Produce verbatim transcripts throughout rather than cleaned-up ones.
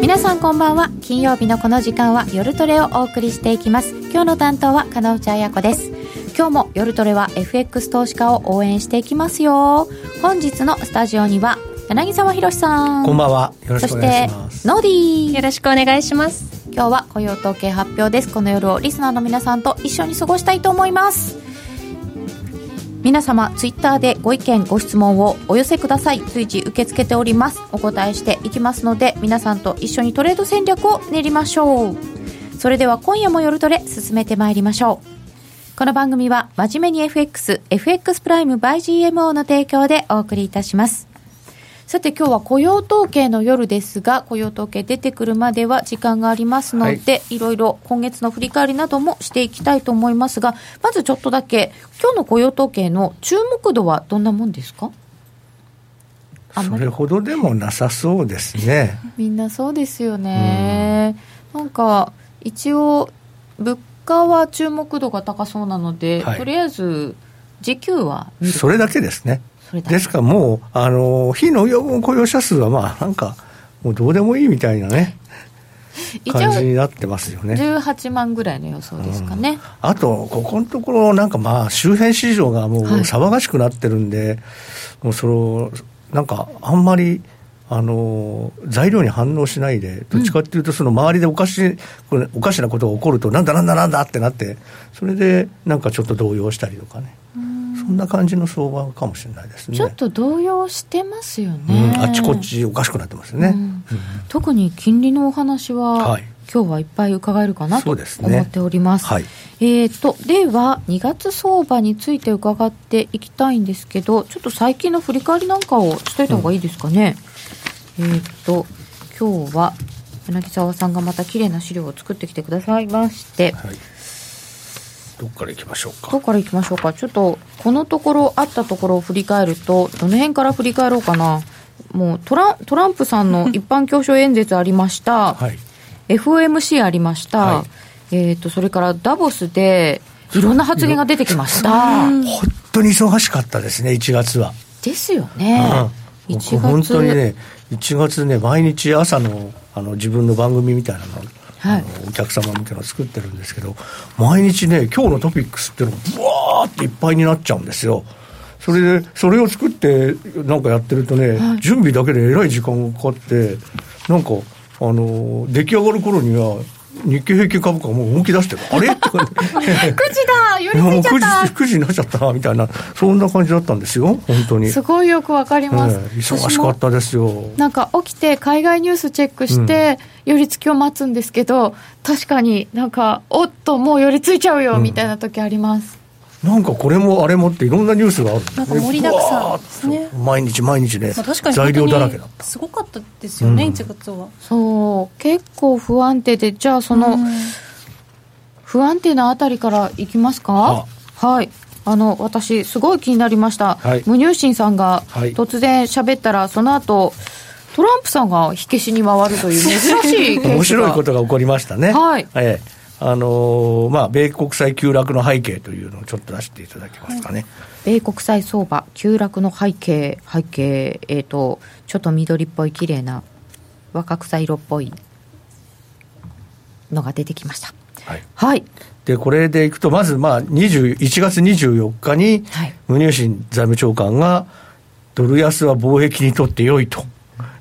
皆さんこんばんは。金曜日のこの時間は夜トレをお送りしていきます。今日の担当は金内彩子です。今日も夜トレは エフエックス 投資家を応援していきますよ。本日のスタジオには柳沢博さん、こんばんは。よろしくお願いします。そしてノーディー、よろしくお願いします。今日は雇用統計発表です。この夜をリスナーの皆さんと一緒に過ごしたいと思います。皆様ツイッターでご意見ご質問をお寄せください。随時受け付けております。お答えしていきますので、皆さんと一緒にトレード戦略を練りましょう。それでは今夜も夜トレ進めてまいりましょう。この番組は真面目に エフエックス、 エフエックス プライム by ジーエムオー の提供でお送りいたします。さて今日は雇用統計の夜ですが、雇用統計出てくるまでは時間がありますので、はい、いろいろ今月の振り返りなどもしていきたいと思いますが、まずちょっとだけ今日の雇用統計の注目度はどんなもんですか？それほどでもなさそうですね。みんなそうですよね。なんか一応物価は注目度が高そうなので、はい、とりあえず時給はそれだけですね。ですからもうあの非農業雇用者数はまあなんかもうどうでもいいみたいなね感じになってますよね。じゅうはちまんぐらいの予想ですかね、うん、あとここのところなんかまあ周辺市場がもう騒がしくなってるんで、はい、もうそのなんかあんまりあの材料に反応しないで、どっちかっていうとその周りでおかしい、これおかしなことが起こるとなんだなんだなんだってなって、それでなんかちょっと動揺したりとかね、うん、そんな感じの相場かもしれないですね。ちょっと動揺してますよね、うん、あっちこっちおかしくなってますよね、うんうん、特に金利のお話は、はい、今日はいっぱい伺えるかなと思っております。そうですね、はい、えーと、ではにがつ相場について伺っていきたいんですけど、ちょっと最近の振り返りなんかをしといた方がいいですかね、うん、えーと、今日は柳沢さんがまた綺麗な資料を作ってきてくださいまして、はい、どこから行きましょうか。どこから行きましょうか。ちょっとこのところあったところを振り返ると、どの辺から振り返ろうかな。もうトラ、トランプさんの一般教書演説ありました、はい、エフオーエムシー ありました、はい、えー、とそれからダボスでいろんな発言が出てきました。本当に忙しかったですねいちがつは。ですよね、うん、いちがつ本当にね、いちがつね、毎日朝 の, あの自分の番組みたいなの、はい、あのお客様向けの作ってるんですけど、毎日ね今日のトピックスっていうのがブワーっていっぱいになっちゃうんですよ。それでそれを作ってなんかやってるとね、はい、準備だけでえらい時間がかかって、なんかあの出来上がる頃には日経平均株価がもう動き出してるあれとか、ね、くじだ、夜についちゃった、くじになっちゃったみたいな、そんな感じだったんですよ。本当にすごいよくわかります、えー、忙しかったですよ。なんか起きて海外ニュースチェックして、うん、寄り付きを待つんですけど、確かになんかおっともう寄り付いちゃうよ、うん、みたいな時あります。なんかこれもあれもっていろんなニュースがあるんです、ね、なんか盛りだくさんですね。毎日毎日ね、まあ、確かに材料だらけだった。すごかったですよね、うん、いちがつは。そう結構不安定で、じゃあその不安定なあたりからいきますか。あ、はい、あの私すごい気になりました、はい、ムニューシンさんが突然喋ったら、はい、その後トランプさんが火消しに回るという珍しい面白いことが起こりましたね。はい、ええ、あのーまあ、米国債急落の背景というのをちょっと出していただけますかね、はい、米国債相場急落の背景、背景、えーと、ちょっと緑っぽい綺麗な若草色っぽいのが出てきました、はいはい、でこれでいくとまずまあいちがつにじゅうよっかにムニューシン財務長官がドル安は貿易にとって良いと、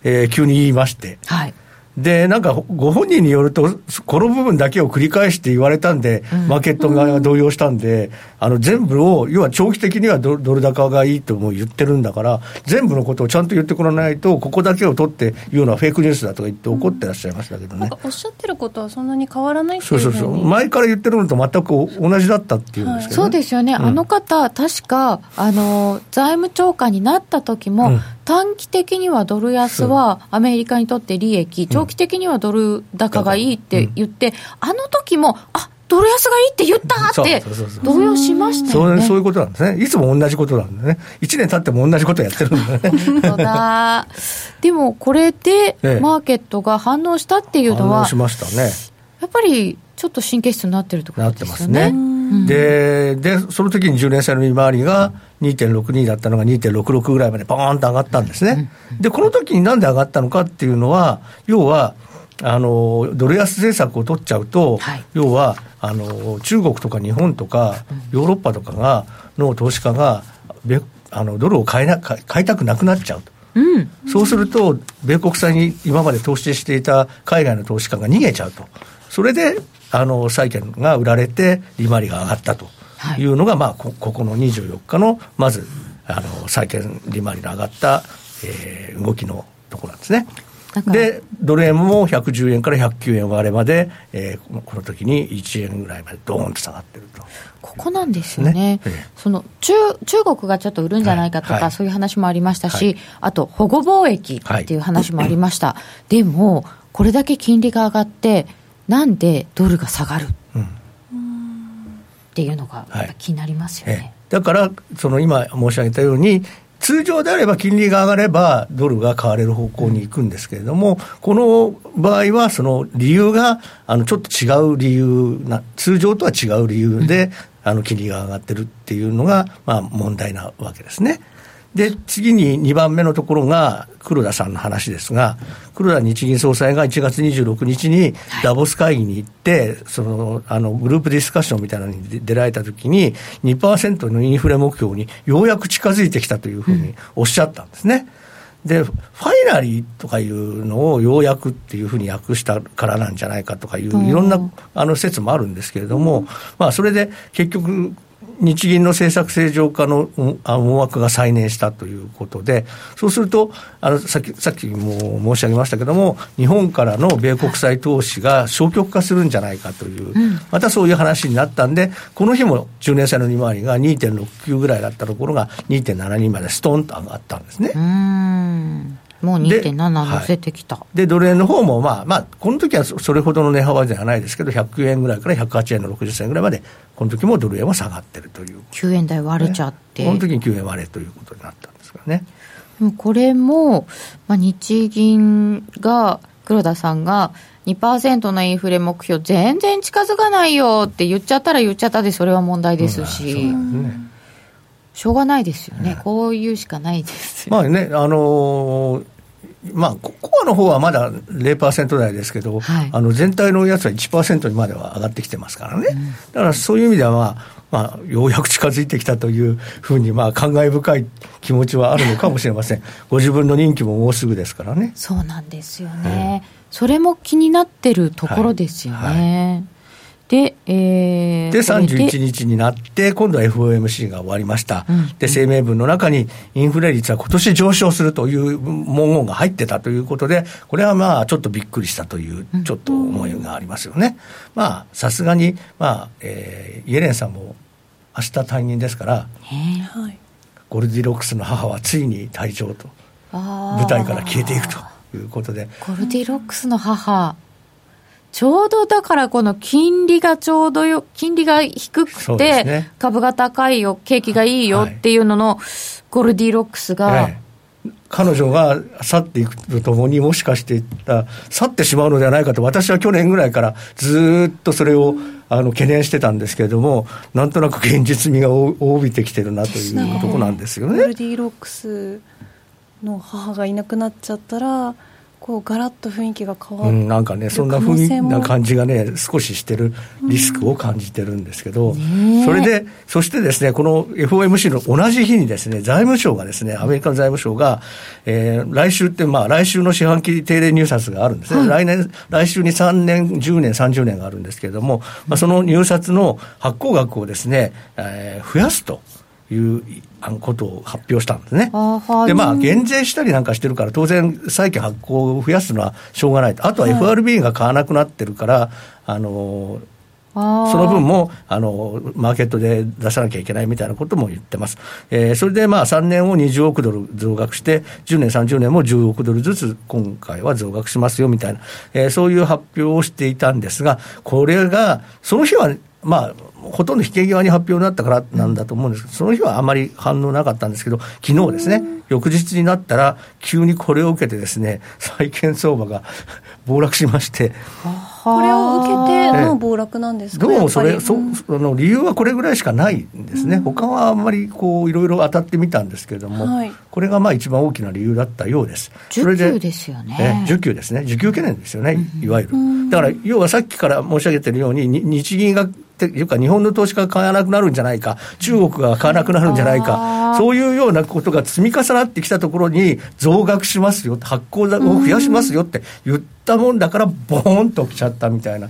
えー、急に言いまして、はい、でなんかご本人によるとこの部分だけを繰り返して言われたんで、うん、マーケットが動揺したんで、うん、あの全部を要は長期的には ド, ドル高がいいとも言ってるんだから、全部のことをちゃんと言ってこらないとここだけを取って言うのはフェイクニュースだとか言って怒ってらっしゃいましたけどね、うん、なんかおっしゃってることはそんなに変わらないっていうふうに、そうそうそう、前から言ってるのと全く同じだったっていうんですけど、ね、はい、そうですよね、うん、あの方確かあの財務長官になった時も、うん、短期的にはドル安はアメリカにとって利益、うん、長長期的にはドル高がいいって言って、うん、あの時もあドル安がいいって言ったって動揺しましたよね。そういうことなんですね。いつも同じことなんでね、いちねん経っても同じことやってるんだね。本当だ。でもこれでマーケットが反応したっていうのは、ええ、反応しましたね。やっぱりちょっと神経質になってるってことですよね。なってますね。で, でその時にじゅうねん債の利回りが にてんろくに だったのが にてんろくろく ぐらいまでバーンと上がったんですね。でこの時になんで上がったのかっていうのは、要はあのドル安政策を取っちゃうと、はい、要はあの中国とか日本とかヨーロッパとかがの投資家があのドルを買えな買いたくなくなっちゃうと、うん、そうすると米国債に今まで投資していた海外の投資家が逃げちゃうと、それであの債券が売られて利回りが上がったというのが、はい、まあ、こ, ここのにじゅうよっかのまずあの債券利回りの上がった、えー、動きのところなんですね。でドル円もひゃくじゅうえんからひゃくきゅうえん割れまで、えー、この時にいちえんぐらいまでドーンと下がってると、ここなんですよね、ええ、その 中, 中国がちょっと売るんじゃないかとか、はい、そういう話もありましたし、はい、あと保護貿易っていう話もありました、はい、でもこれだけ金利が上がってなんでドルが下がる、うん、っていうのが気になりますよね、はい、ええ、だからその今申し上げたように通常であれば金利が上がればドルが買われる方向に行くんですけれども、この場合はその理由があのちょっと違う理由な、通常とは違う理由であの金利が上がってるっていうのがまあ問題なわけですね。で次ににばんめのところが黒田さんの話ですが、黒田日銀総裁がいちがつにじゅうろくにちにダボス会議に行って、はい、そのあのグループディスカッションみたいなのに出られたときに にパーセント のインフレ目標にようやく近づいてきたというふうにおっしゃったんですね、うん、でファイナリーとかいうのをようやくっていうふうに訳したからなんじゃないかとかいう、うん、いろんなあの説もあるんですけれども、うん、まあ、それで結局日銀の政策正常化の思惑が再燃したということで、そうするとあの さっき、さっきも申し上げましたけども、日本からの米国債投資が消極化するんじゃないかという、うん、またそういう話になったんで、この日もじゅうねん債の利回りが にてんろくきゅう ぐらいだったところが にてんななに までストンと上がったんですね。うーん、もう にてんなな 乗せてきた。で、はい、でドル円の方もまあまあこの時はそれほどの値幅ではないですけど、ひゃくえんぐらいからひゃくはちえんのろくじゅっせんぐらいまでこの時もドル円は下がってるという、ね、きゅうえん台割れちゃって、この時にきゅうえん割れということになったんですからね。これも、まあ、日銀が黒田さんが にパーセント のインフレ目標全然近づかないよって言っちゃったら言っちゃったでそれは問題ですし、うん、そうなんですね、しょうがないですよね、うん、こういうしかないですよ、まあね、あのーまあ、コアの方はまだ れいパーセント 台ですけど、はい、あの全体のやつは いちパーセント にまでは上がってきてますからね、うん、だからそういう意味では、まあまあ、ようやく近づいてきたというふうに、まあ、感慨深い気持ちはあるのかもしれませんご自分の任期ももうすぐですからね。そうなんですよね、うん、それも気になってるところですよね、はいはい、で, えー、でさんじゅういちにちになって今度は エフオーエムシー が終わりました、うん、で声明文の中にインフレ率は今年上昇するという文言が入ってたということで、これはまあちょっとびっくりしたというちょっと思いがありますよね。まあさすがに、まあえー、イエレンさんも明日退任ですから、えーはい、ゴルディロックスの母はついに退場と、舞台から消えていくということで、ゴルディロックスの母、ちょうどだからこの金利がちょうどよ、金利が低くて株が高いよ、景気がいいよっていうののゴルディロックスが、はい、彼女が去っていくとともにもしかしていった去ってしまうのではないかと、私は去年ぐらいからずっとそれをあの懸念してたんですけれども、なんとなく現実味が帯びてきてるなというとこなんですよね。ゴルディロックスの母がいなくなっちゃったらこうガラッと雰囲気が変わる、うん、なんかねそんな雰囲気な感じがね少ししてる、リスクを感じてるんですけど、うんね、それでそしてですね、この エフオーエムシー の同じ日にですね、財務省がですね、アメリカの財務省が、えー、来週ってまあ来週の四半期定例入札があるんですね、はい、来年来週にさんねんじゅうねんさんじゅうねんがあるんですけれども、まあ、その入札の発行額をですね、えー、増やすということを発表したんですね。で、まあ減税したりなんかしてるから当然債券発行を増やすのはしょうがないと、あとは エフアールビー が買わなくなってるから、はい、あのあその分もあのマーケットで出さなきゃいけないみたいなことも言ってます、えー、それでまあさんねんをにじゅうおくドル増額してじゅうねんさんじゅうねんもじゅうおくドルずつ今回は増額しますよみたいな、えー、そういう発表をしていたんですが、これがその日はまあほとんど引け際に発表になったからなんだと思うんですけど、その日はあまり反応なかったんですけど、昨日ですね、翌日になったら急にこれを受けてですね、債券相場が暴落しまして、これを受けての暴落なんですか、ね、どうもそれ、うん、その理由はこれぐらいしかないんですね、うん、他はあんまりこういろいろ当たってみたんですけれども、はい、これがまあ一番大きな理由だったようです。需給ですよね、需給ですね、需給懸念ですよね、うん、いわゆる、うん、だから要はさっきから申し上げているように、に日銀がというか日本の投資家が買わなくなるんじゃないか、中国が買わなくなるんじゃないか、そういうようなことが積み重なってきたところに増額しますよ、発行を増やしますよって言ったもんだからボーンと来ちゃったみたいな、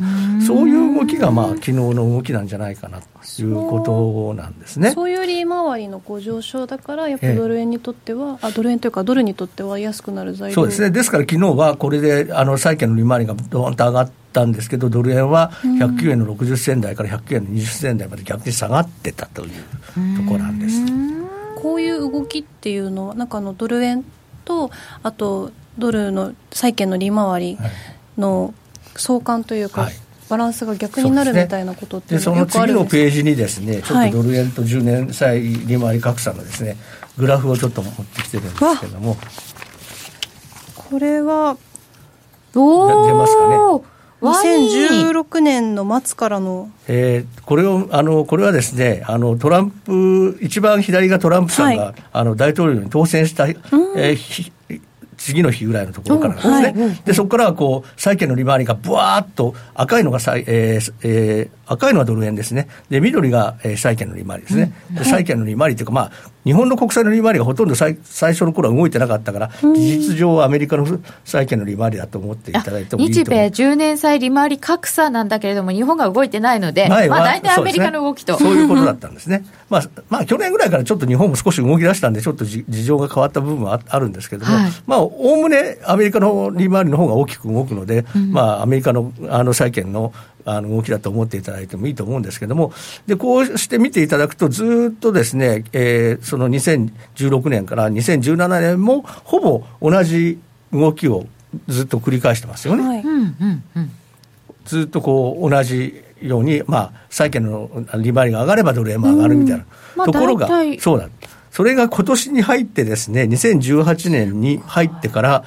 そういう動きがまあ昨日の動きなんじゃないかなということなんですね。そういう利回りのこう上昇だからやっぱりドル円にとっては、えー、あドル円というかドルにとっては安くなる材料、そうですね。ですから昨日はこれであの債券の利回りがドーンと上がってたんですけど、ドル円はひゃくきゅうえんのろくじゅっせん台からひゃくきゅうえんのにじゅっせん台まで逆に下がってたというところなんです。こういう動きっていうのはなんかあのドル円とあとドルの債券の利回りの相関というか、はい、バランスが逆になるみたいなことってよくあるんですか。でその次のページにですね、ちょっとドル円とじゅうねん債利回り格差のですね、グラフをちょっと持ってきてるんですけども、これはおー出ますかね。にせんじゅうろくねんの末からの、えー、これをあのこれはですね、あのトランプ一番左がトランプさんが、はい、あの大統領に当選した、うん、えー、次の日ぐらいのところからなんですね、うんはい、でそこからはこう債券の利回りがブワーッと赤いのが、えーえー、赤いのはドル円ですね、で緑が、えー、債券の利回りですね、うんはい、で債券の利回りというか、まあ、日本の国債の利回りがほとんど最初の頃は動いてなかったから、うん、事実上はアメリカの債券の利回りだと思っていただいてもいいと思います。日米じゅうねん債利回り格差なんだけれども日本が動いてないので、まあ、大体アメリカの動きとそうですね、そういうことだったんですねまあ、まあ、去年ぐらいからちょっと日本も少し動き出したんでちょっと事情が変わった部分はあるんですけども、はい、まあおおむねアメリカの利回りの方が大きく動くので、うんまあ、アメリカの、あの債券の、あの動きだと思っていただいてもいいと思うんですけども、でこうして見ていただくとずっとですね、えー、そのにせんじゅうろくねんからにせんじゅうななねんもほぼ同じ動きをずっと繰り返してますよね、はい、ずっとこう同じように、まあ、債券の利回りが上がればドル円も上がるみたいな、まあ、ところがそうだ、それが今年に入ってですね、にせんじゅうはちねんに入ってから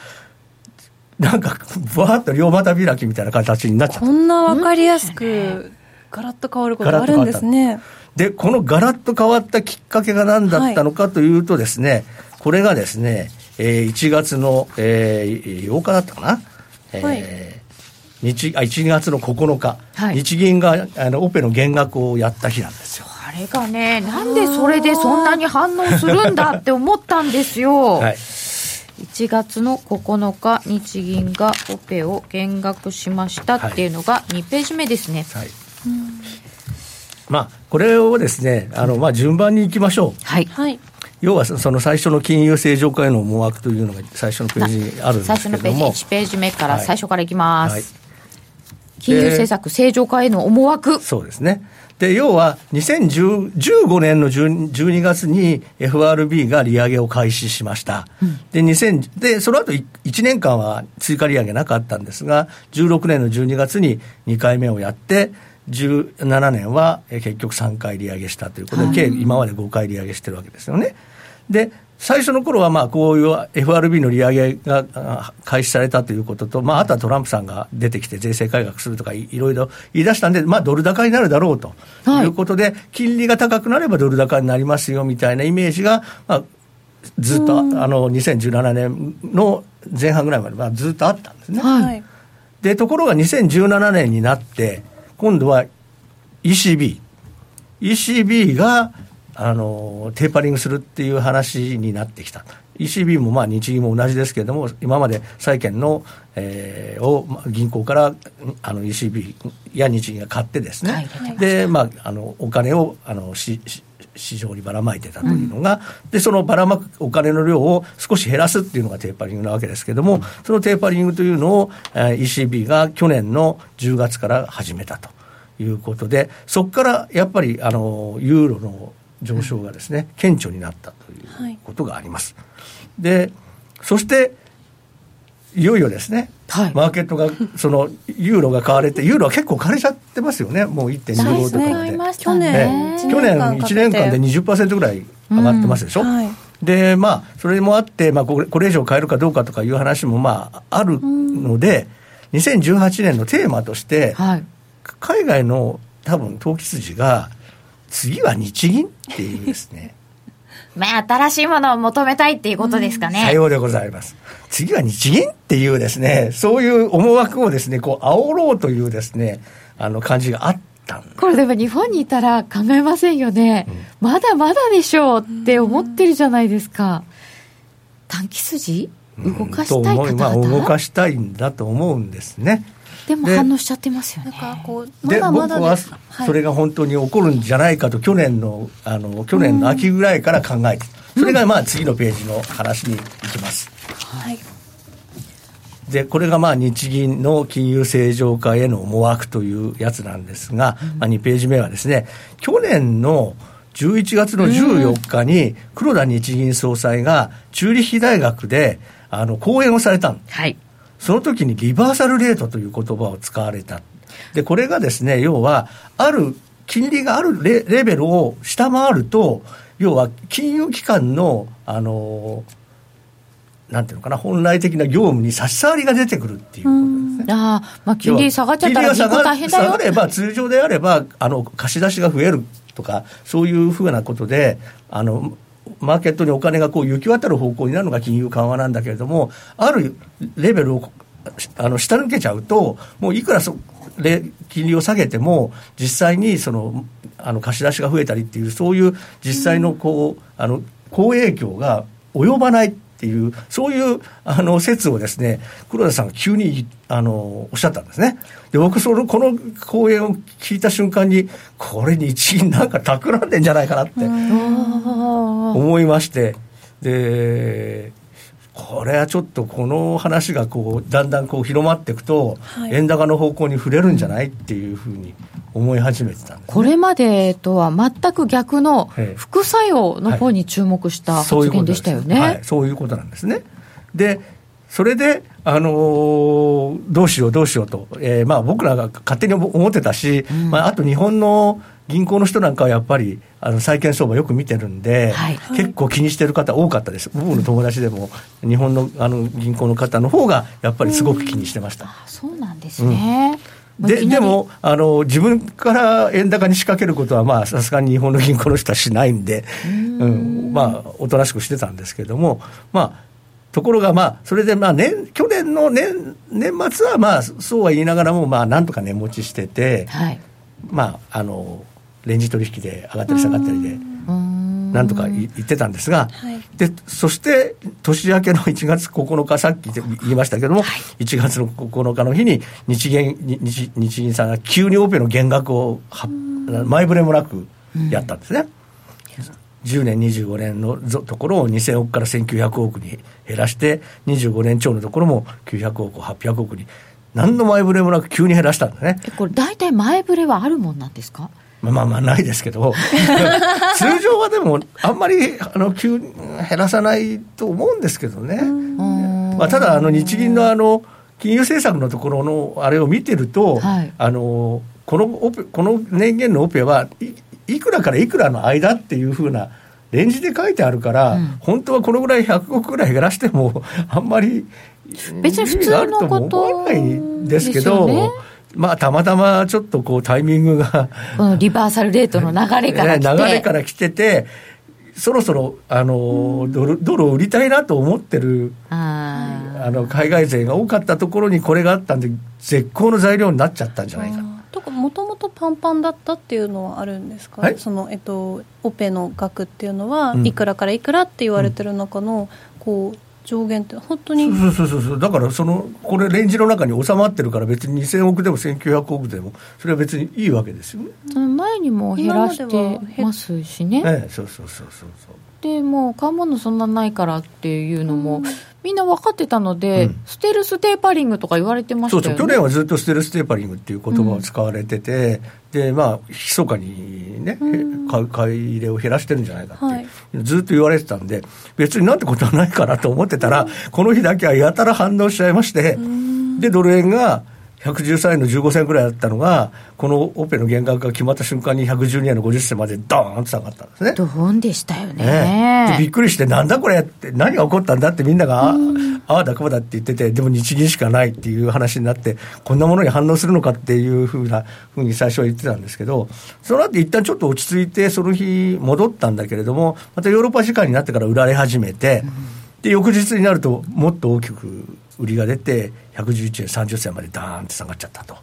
なんかバーッと両股開きみたいな形になっちゃった。こんな分かりやすくガラッと変わることがあるんですね。でこのガラッと変わったきっかけが何だったのかというとですね、はい、これがですね、えー、いちがつの、えー、ようかだったかな、えーはい日あいちがつのここのか、はい、日銀があのオペの減額をやった日なんですよ。あれがね、なんでそれでそんなに反応するんだって思ったんですよ、はい、いちがつのここのか日銀がオペを減額しましたっていうのがにページ目ですね、はいはい、まあ、これをですねあの、まあ、順番にいきましょう。はい、はい、要はその最初の金融正常化への思惑というのが最初のページにあるんですけども、最初のページいちページ目から最初からいきます、はいはい、金融政策正常化への思惑。そうですね。で要はにせんじゅうごねんのじゅうにがつに エフアールビー が利上げを開始しました、うん、で, にせんでその後いちねんかんは追加利上げなかったんですがじゅうろくねんのじゅうにがつににかいめをやってじゅうななねんは結局さんかい利上げしたということで、はい、計今までごかい利上げしてるわけですよね。で最初の頃はまあこういう エフアールビー の利上げが開始されたということと、まあ、あとはトランプさんが出てきて税制改革するとかいろいろ言い出したんで、まあ、ドル高になるだろうということで、はい、金利が高くなればドル高になりますよみたいなイメージが、まあ、ずっとあのにせんじゅうななねんの前半ぐらいまでまあずっとあったんですね、はい、でところがにせんじゅうななねんになって今度は イーシービー、 イーシービー があのテーパリングするっていう話になってきた。 イーシービー もまあ日銀も同じですけれども今まで債券の、えー、を銀行からあの イーシービー や日銀が買ってですね、はい、で、まあ、あのお金をあのし市場にばらまいてたというのが、うん、でそのばらまくお金の量を少し減らすっていうのがテーパリングなわけですけれども、そのテーパリングというのを、えー、イーシービー が去年のじゅうがつから始めたということで、そこからやっぱりあのユーロの上昇がですね顕著になったということがあります、はい、でそしていよいよですね、はい、マーケットがそのユーロが買われてユーロは結構買われちゃってますよね。もう いってんにご とかで、ね、去年いちねんかんで にじゅっパーセント ぐらい上がってますでしょ、うんはい、でまあそれもあって、まあ、これ以上買えるかどうかとかいう話もまああるので、にせんじゅうはちねんのテーマとして、はい、海外の多分投機筋が次は日銀っていうですねまあ新しいものを求めたいっていうことですかね。さようでございます。次は日銀っていうですね、そういう思惑をですねこう煽ろうというですねあの感じがあって、これでも日本にいたら考えませんよね、うん、まだまだでしょうって思ってるじゃないですか。短期筋動かしたい方々、うんまあ、動かしたいんだと思うんですね。でも反応しちゃってますよね。なんかこうまだまだで、で僕はそれが本当に起こるんじゃないかと、はい、去年の、あの去年の秋ぐらいから考えて、うん、それがまあ次のページの話に行きます、うんはい、でこれがまあ日銀の金融正常化への思惑というやつなんですが、うんまあ、にページ目はですね、去年のじゅういちがつのじゅうよっかに黒田日銀総裁がチューリッヒ大学であの講演をされたん、はい、その時にリバーサルレートという言葉を使われた。でこれがですね、要はある金利がある レ, レベルを下回ると、要は金融機関のあのーなんていうのかな、本来的な業務に差し障りが出てくるっていうことですね。あ、まあ、金利下がっちゃったら銀行大変だよ。金利が下が、下がれば通常であればあの貸し出しが増えるとか、そういうふうなことであのマーケットにお金がこう行き渡る方向になるのが金融緩和なんだけれども、あるレベルをあの下抜けちゃうと、もういくらそ金利を下げても実際にそのあの貸し出しが増えたりっていう、そういう実際のこうあの好影響が及ばないっていう、そういうあの説をですね、黒田さんが急にあのおっしゃったんですね。で僕そのこの講演を聞いた瞬間に、これ日銀なんか企んでんじゃないかなって思いまして、でこれはちょっとこの話がこうだんだんこう広まっていくと、はい、円高の方向に触れるんじゃないっていうふうに思い始めてたんです、ね、これまでとは全く逆の副作用の方に注目した発言でしたよね。そういうことなんですね。でそれで、あのー、どうしようどうしようと、えーまあ、僕らが勝手に思ってたし、うんまあ、あと日本の銀行の人なんかはやっぱりあの債券相場よく見てるんで、はい、結構気にしてる方多かったです。僕の友達でも日本の、あの銀行の方の方がやっぱりすごく気にしてました、うん、あそうなんですね、うんで, でもあの自分から円高に仕掛けることはまあさすがに日本の銀行の人はしないんで、うん、うん、まあおとなしくしてたんですけれども、まあところがまあそれでまあ年去年の 年, 年末はまあそうは言いながらもまあなんとか値持ちしてて、はい、まああのレンジ取引で上がったり下がったりでなんとか言ってたんですが、はい、でそして年明けのいちがつここのか、さっき言いましたけども、はい、いちがつのここのかの日に日銀、日、日銀さんが急にオペの減額を前触れもなくやったんですね、うん、じゅうねんにじゅうごねんのところをにせんおくからせんきゅうひゃくおくに減らして、にじゅうごねん超のところもきゅうひゃくおくはっぴゃくおくに何の前触れもなく急に減らしたんですね。これ大体前触れはあるもんなんですか？まあまあまあないですけど通常はでもあんまりあの急に減らさないと思うんですけどね。まあ、ただあの日銀のあの金融政策のところのあれを見てると、はい、あのこのオペ、この年限のオペは い, いくらからいくらの間っていう風なレンジで書いてあるから、うん、本当はこのぐらいひゃくおくぐらい減らしてもあんまり別に普通のこと思わないんですけど。まあ、たまたまちょっとこうタイミングがこのリバーサルレートの流れから来て流れから来てて、そろそろあのドル、ドルを売りたいなと思ってるああの海外勢が多かったところにこれがあったんで、絶好の材料になっちゃったんじゃないかな。とかもともとパンパンだったっていうのはあるんですか、はい、そのえっとオペの額っていうのは、うん、いくらからいくらって言われてる中の、うん、こう上限って本当にそうそうそうそう、だからそのこれレンジの中に収まってるから、別ににせんおくでもせんきゅうひゃくおくでもそれは別にいいわけですよね。その前にも減らしてますしね。ええ、そうそうそうそうそう。でもう買うものそんなないからっていうのも、うん、みんな分かってたので、うん、ステルステーパリングとか言われてましたよね。そうそう、去年はずっとステルステーパリングっていう言葉を使われてて、うん、でまあ密かにね、うん、買, 買い入れを減らしてるんじゃないかって、はい、ずっと言われてたんで、別になんてことはないかなと思ってたら、うん、この日だけはやたら反応しちゃいまして、うん、でドル円がひゃくじゅうさんえんのじゅうごせんくらいだったのが、このオペの減額が決まった瞬間にひゃくじゅうにえんのごじゅっせんまでドーンと下がったんですね。ドーンでしたよね。ね、びっくりして、なんだこれって、何が起こったんだってみんながああだこうだって言ってて、でも日銀しかないっていう話になって、こんなものに反応するのかっていうふうなふうに最初は言ってたんですけど、その後一旦ちょっと落ち着いてその日戻ったんだけれども、またヨーロッパ時間になってから売られ始めて、で翌日になるともっと大きく売りが出てひゃくじゅういちえんさんじゅっせんまでダーンって下がっちゃったと。こ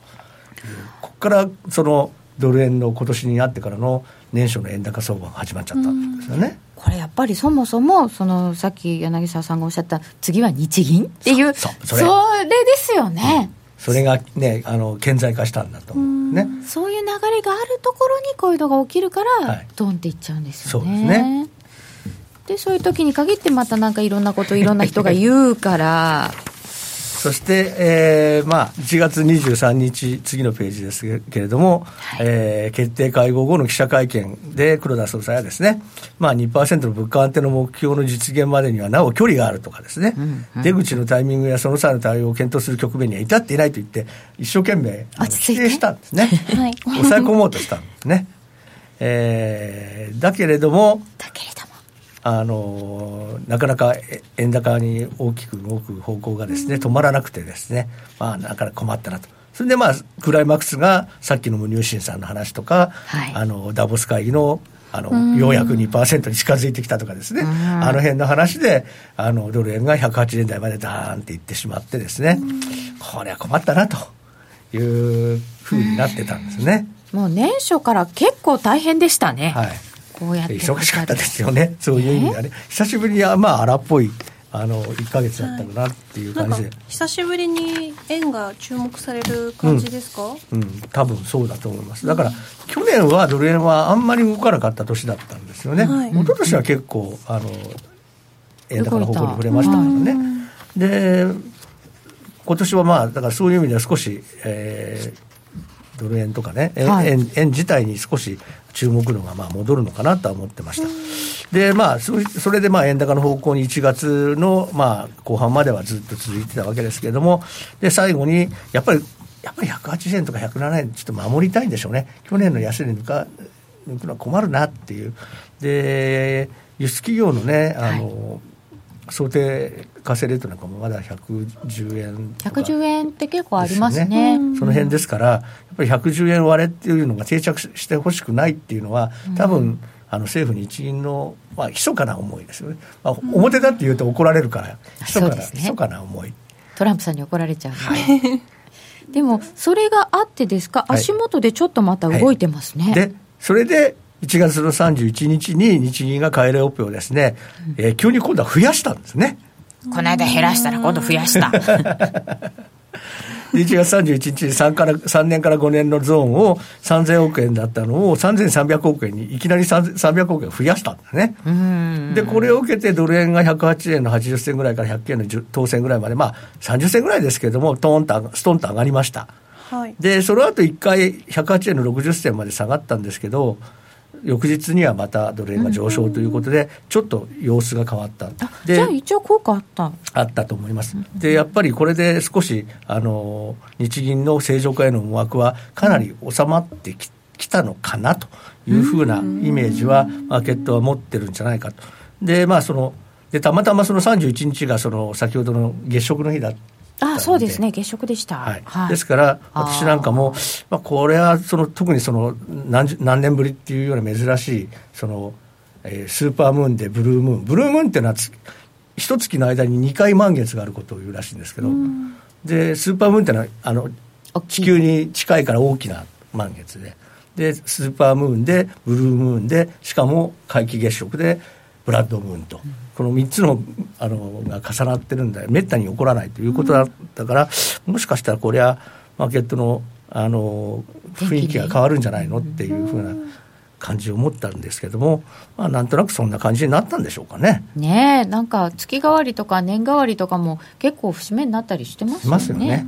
こからそのドル円の今年になってからの年初の円高相場が始まっちゃったんですよね。これやっぱりそもそもそのさっき柳沢さんがおっしゃった次は日銀っていう そ, そ, そ, れそれですよね、うん、それがねあの顕在化したんだと思うんですね。そういう流れがあるところにこういうのが起きるから、はい、ドンっていっちゃうんですよね。そうですね。でそういう時に限ってまたなんかいろんなこといろんな人が言うからそして、えーまあ、いちがつにじゅうさんにち次のページですけれども、はいえー、決定会合後の記者会見で黒田総裁はですね、まあ、にパーセント の物価安定の目標の実現までにはなお距離があるとかですね、うんうん、出口のタイミングやその際の対応を検討する局面には至っていないと言って一生懸命否定したんですねはい、抑え込もうとしたんですね、えー、だけれどもだけれどもあのなかなか円高に大きく動く方向がですね止まらなくてですね、まあ、だから困ったなと。それでまあクライマックスがさっきのムニューシンさんの話とか、はい、あのダボス会議のあのようやく にパーセント に近づいてきたとかですね、あの辺の話であのドル円がひゃくはちえんだいまでダーンっていってしまってですね、これは困ったなというふうになってたんですね。もう年初から結構大変でしたね。はい、こうやって忙しかったですよね。そういう意味ではね、久しぶりに、まあ、荒っぽいあのいっかげつだったのなっていう感じで、はい、なんか久しぶりに円が注目される感じですか、うんうん、多分そうだと思います。だから、うん、去年はドル円はあんまり動かなかった年だったんですよね、はい、一昨年は結構あの円高の方向に触れましたからね、うん、で今年はまあだからそういう意味では少し、えードル円とかね、はい、円, 円自体に少し注目のがまあ戻るのかなとは思ってました。で、まあ、それでまあ円高の方向にいちがつのまあ後半まではずっと続いてたわけですけれども、で最後にやっぱりやっぱりひゃくはちえんとかひゃくななえんちょっと守りたいんでしょうね。去年の安値に抜か抜くのは困るなっていう。で輸出企業のねあの、はい想定為替レートなんかもまだひゃくじゅうえんとか、ね、ひゃくじゅうえんって結構ありますね。その辺ですから、やっぱりひゃくじゅうえん割れっていうのが定着してほしくないっていうのは多分、うん、あの政府日銀のまあ密かな思いですよね、まあ、表だって言うと怒られるから、うん、密かな、ね、密かな思い、トランプさんに怒られちゃう、はい、でもそれがあってですか、足元でちょっとまた動いてますね、はいはい、でそれでいちがつのさんじゅういちにちに日銀が買い入れオペをですね、えー、急に今度は増やしたんですね。この間減らしたら今度増やしたいちがつさんじゅういちにちに 3, からさんねんからごねんのゾーンをさんぜんおくえんだったのをさんぜんさんびゃくおくえんにいきなりさんびゃくおくえん増やしたんだね。うん、でこれを受けてドル円がひゃくはちえんのはちじゅっせんぐらいからひゃくえんの当選ぐらいまで、まあさんじゅっせんぐらいですけれどもトーンとストンと上がりました、はい、でその後いっかいひゃくはちえんのろくじゅっせんまで下がったんですけど、翌日にはまたドル円が上昇ということで、うんうん、ちょっと様子が変わった。でじゃあ一応効果あったあったと思います、うんうん、でやっぱりこれで少しあの日銀の正常化への思惑はかなり収まってき、きたのかなというふうなイメージはマーケットは持ってるんじゃないかと。でまあそのでたまたまそのさんじゅういちにちがその先ほどの月食の日だった。ああそうですね、月食でした、はいはい、ですから私なんかもまあ、これはその特にその 何, 何年ぶりっていうような珍しいその、えー、スーパームーンでブルームーンブルームーンっていうのは一月の間ににかい満月があることを言うらしいんですけど、でスーパームーンっていうのはあの地球に近いから大きな満月 で, でスーパームーンでブルームーンでしかも皆既月食でブラッドムーンと、うん、このみっつ の, あのが重なってるんでめったに起こらないということだったから、うん、もしかしたらこれはマーケット の, あの雰囲気が変わるんじゃないのっていうふうな感じを持ったんですけども、まあ、なんとなくそんな感じになったんでしょうかね。ねえ、なんか月替わりとか年替わりとかも結構節目になったりしてますよ ね, ますよね。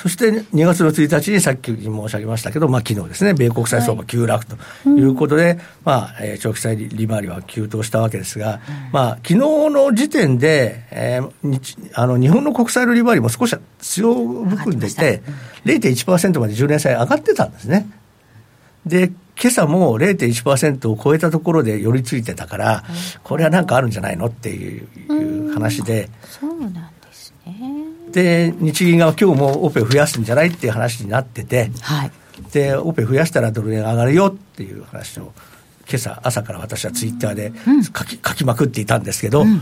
そしてにがつのついたちにさっき申し上げましたけど、まあ、昨日ですね米国債相場急落ということで、はいうんまあ、長期債利回りは急騰したわけですが、うんまあ、昨日の時点で、えー、あの日本の国債の利回りも少し強含んでいて、うん、れいてんいちパーセント までじゅうねん債上がってたんですね。で今朝も れいてんいちパーセント を超えたところで寄りついてたから、うん、これはなんかあるんじゃないのっていう話で、うん、そうなんですね。で日銀が今日もオペ増やすんじゃないっていう話になってて、はい、でオペ増やしたらドル円上がるよっていう話を今朝朝から私はツイッターで書き、うん、書きまくっていたんですけど、うん、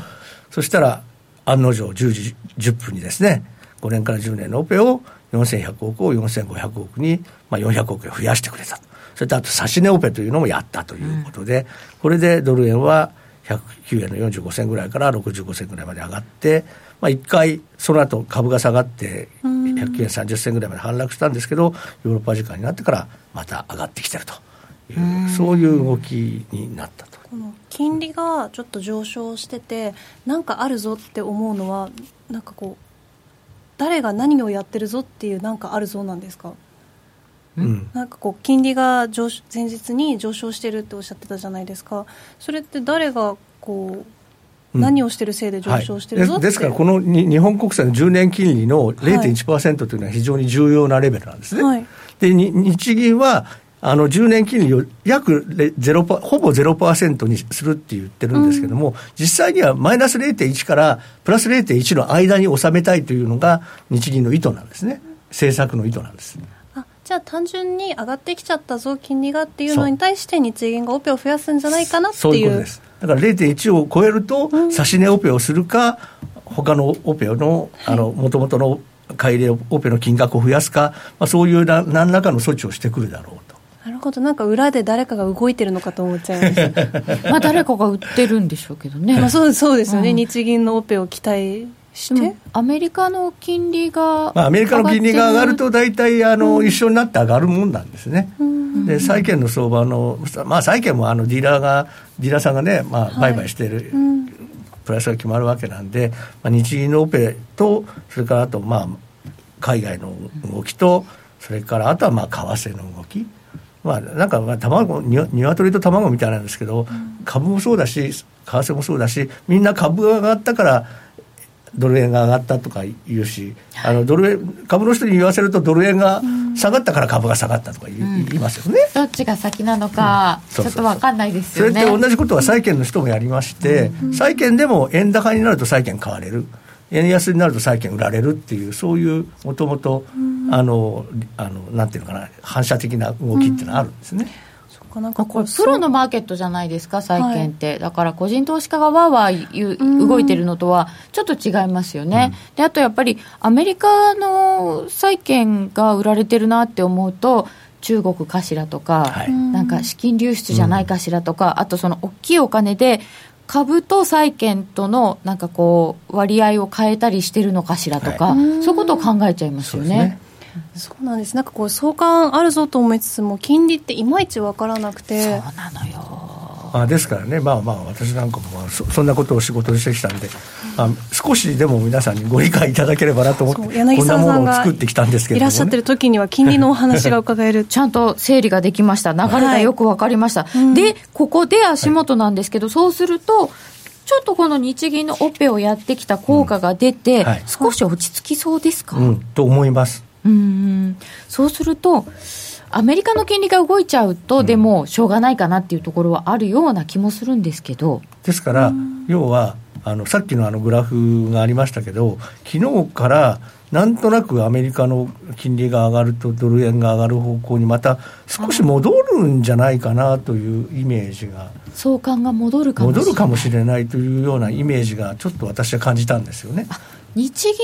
そしたら案の定じゅうじじゅっぷんにですねごねんからじゅうねんのオペをよんせんひゃくおくをよんせんごひゃくおくに、まあ、よんひゃくおく増やしてくれたと。それとあと差し値オペというのもやったということで、うん、これでドル円はひゃくきゅうえんのよんじゅうごせんぐらいからろくじゅうごせんぐらいまで上がって、まあ、いっかいその後株が下がってひゃくきゅうえんさんじゅっせんぐらいまで反落したんですけどヨーロッパ時間になってからまた上がってきてるという、うん、そういう動きになったと。この金利がちょっと上昇しててなんかあるぞって思うのはなんかこう誰が何をやってるぞっていうなんかあるぞなんですか？うん、なんかこう金利が上昇前日に上昇してるっておっしゃってたじゃないですか。それって誰がこう、うん、何をしてるせいで上昇してるぞ、はい、ですからこの日本国債のじゅうねん金利の れいてんいちパーセント というのは非常に重要なレベルなんですね、はい、で日銀はあのじゅうねん金利を約ゼロパほぼ ゼロパーセント にするって言ってるんですけども、うん、実際にはマイナス れいてんいち からプラス れいてんいち の間に収めたいというのが日銀の意図なんですね。政策の意図なんです、ね。じゃあ単純に上がってきちゃったぞ金利がっていうのに対して日銀がオペを増やすんじゃないかなっていう。そういうことです。だから れいてんいち を超えると差し値オペをするか、うん、他のオペのあの元々の買い入れオペの金額を増やすか、まあ、そういうな何らかの措置をしてくるだろうと。なるほど。なんか裏で誰かが動いてるのかと思っちゃいましたまあ誰かが売ってるんでしょうけどね、まあ、そう、そうですよね、うん、日銀のオペを期待してアメリカの金利が、まあ、アメリカの金利が上がると大体あの、うん、一緒になって上がるもんなんですね、うん、で債券の相場の、まあ、債券もあのディーラーがディーラーさんがね、まあ、売買してる、はい、うん、プライスが決まるわけなんで、まあ、日銀のオペとそれからあとまあ海外の動きとそれからあとはまあ為替の動き、まあ、なんか卵に鶏と卵みたいなんですけど、うん、株もそうだし為替もそうだしみんな株が上がったからドル円が上がったとか言うし、はい、あのドル円株の人に言わせるとドル円が下がったから株が下がったとか 言,、うん、言いますよね。どっちが先なのか、うん、そうそうそう、ちょっと分かんないですよね。それって同じことは債券の人もやりまして、うん、債券でも円高になると債券買われる、円安になると債券売られるっていう、そういうもともとあのあのなんていうのかな、反射的な動きってのはあるんですね、うん。なんかこれプロのマーケットじゃないですか債券って、はい、だから個人投資家がわーわー動いてるのとはちょっと違いますよね、うん、であとやっぱりアメリカの債券が売られてるなって思うと中国かしらとか、はい、なんか資金流出じゃないかしらとか、うん、あとその大きいお金で株と債券とのなんかこう割合を変えたりしてるのかしらとか、はい、そういうことを考えちゃいますよね。そうなんです。なんかこう相関あるぞと思いつつも金利っていまいち分からなくて。そうなのよ。あ、ですからね、まあまあ私なんかも そ, そんなことを仕事にしてきたんで、うん、あ少しでも皆さんにご理解いただければなと思ってこんなものを作ってきたんですけども、ね、いらっしゃってる時には金利のお話が伺えるちゃんと整理ができました。流れがよく分かりました、はい、でここで足元なんですけど、はい、そうするとちょっとこの日銀のオペをやってきた効果が出て、うん、はい、少し落ち着きそうですか、うん、と思います。うん、そうするとアメリカの金利が動いちゃうと、うん、でもしょうがないかなっていうところはあるような気もするんですけど。ですから、うん、要はあのさっきのあのグラフがありましたけど、昨日からなんとなくアメリカの金利が上がるとドル円が上がる方向にまた少し戻るんじゃないかなというイメージが、相関が戻るかもしれない、戻るかもしれないというようなイメージがちょっと私は感じたんですよね。日銀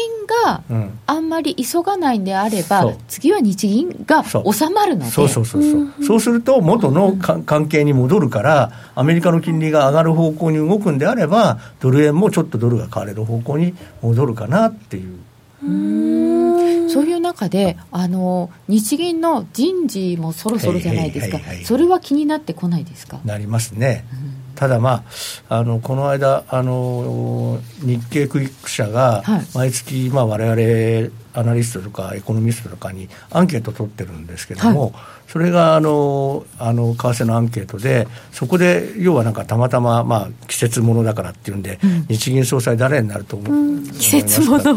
があんまり急がないんであれば、うん、次は日銀が収まるので、そうそうそうそうそう、そうすると元の関係に戻るからアメリカの金利が上がる方向に動くんであればドル円もちょっとドルが買われる方向に戻るかなっていう。うーん、そういう中であの日銀の人事もそろそろじゃないですか、はいはいはいはい、それは気になってこないですか。なりますね、うん、ただ、まあ、あのこの間あの日経クイック社が毎月、まあ、我々アナリストとかエコノミストとかにアンケート取ってるんですけども、はい、それがあのあの為替のアンケートで、そこで要はなんかたまたま、まあ、季節ものだからっていうんで、うん、日銀総裁誰になると思いますか、うん、季節もの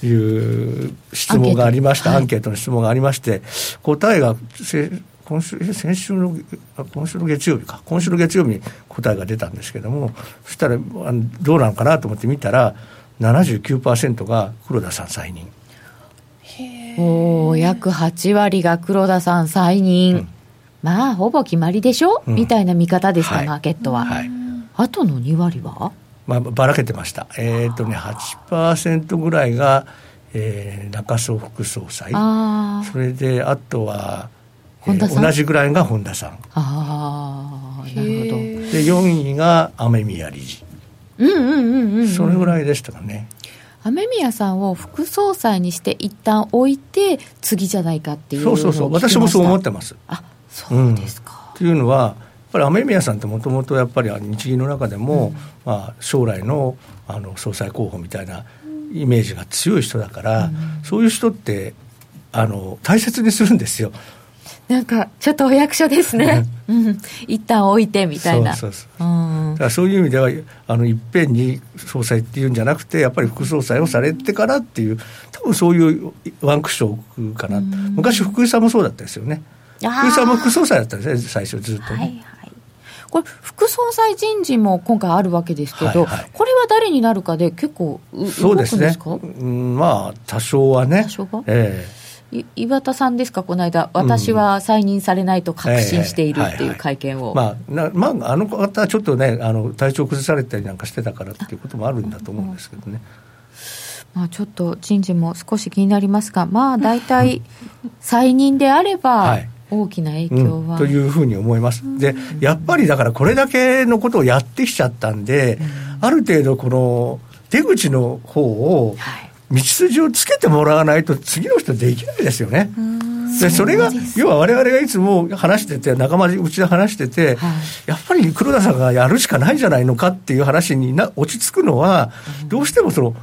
いう質問がありました。アンケートの質問がありまして、はい、答えが今 週, 先週の今週の月曜日か今週の月曜日に答えが出たんですけども、そしたらどうなのかなと思って見たらななじゅうきゅうパーセント が黒田さん再任。へー、おー、約はちわりが黒田さん再任、うん、まあほぼ決まりでしょ、うん、みたいな見方でした、はい、マーケットは、はい、あとのにわりは、まあ、ばらけてました、えーとね、はちパーセント ぐらいが、えー、中曽副総裁、あ、それであとは、えー、同じぐらいが本田さん、あ、なるほど。でよんいが雨宮理事、うんうんうんうんうん、それぐらいでしたかね。雨宮さんを副総裁にして一旦置いて次じゃないかっていうのを聞きました。そうそうそう、私もそう思ってます。あ、そうですか、うん、というのはやっぱり雨宮さんってもともとやっぱり日銀の中でも、うん、まあ、将来 の, あの総裁候補みたいなイメージが強い人だから、うん、そういう人ってあの大切にするんですよ。なんかちょっとお役所ですね、うん、一旦置いてみたいな。そうそうそう、うん、だからそういう意味ではあのいっぺんに総裁っていうんじゃなくてやっぱり副総裁をされてからっていう、多分そういうワンクッション置くかな、うん、昔福井さんもそうだったですよね。福井さんも副総裁だったんですね、最初ずっと、ね、はいはい、これ副総裁人事も今回あるわけですけど、はいはい、これは誰になるかで結構動くんですか。そうですね、うん、まあ多少はね、多少は、えー岩田さんですか、この間私は再任されないと確信しているっていう会見を、あの方はちょっとねあの体調崩されたりなんかしてたからっていうこともあるんだと思うんですけどね、まあ、ちょっと人事も少し気になりますが、まあ大体再任であれば大きな影響は、はい、うん、というふうに思います。でやっぱりだからこれだけのことをやってきちゃったんで、うん、ある程度この出口の方を、はい、道筋をつけてもらわないと次の人できないですよね。でそれが要は我々がいつも話してて仲間うちで話してて、はい、やっぱり黒田さんがやるしかないんじゃないのかっていう話にな落ち着くのは、うん、どうしてもその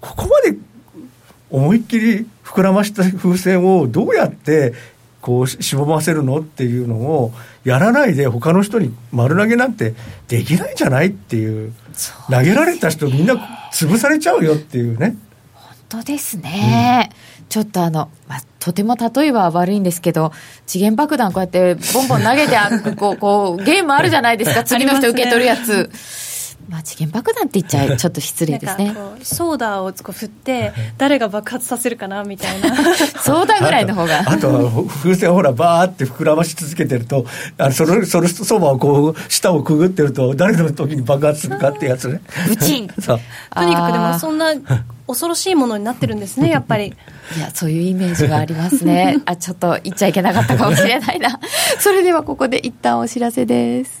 ここまで思いっきり膨らました風船をどうやってこうしぼませるのっていうのをやらないで他の人に丸投げなんてできないんじゃないっていう、投げられた人みんな潰されちゃうよっていうね。そうですね、うん、ちょっとあの、まあ、とても例えは悪いんですけど、時限爆弾こうやってボンボン投げてこうこうゲームあるじゃないですか、次の人受け取るやつまあ、時限爆弾って言っちゃちょっと失礼ですね。なんかこうソーダをこう振って誰が爆発させるかなみたいなソーダぐらいの方があ と, あと風船ほらバーって膨らまし続けてるとあのそのそのそばをこう下をくぐってると誰の時に爆発するかってやつねブチンとにかくでもそんな恐ろしいものになってるんですねやっぱりいやそういうイメージはありますねあちょっと言っちゃいけなかったかもしれないなそれではここで一旦お知らせです。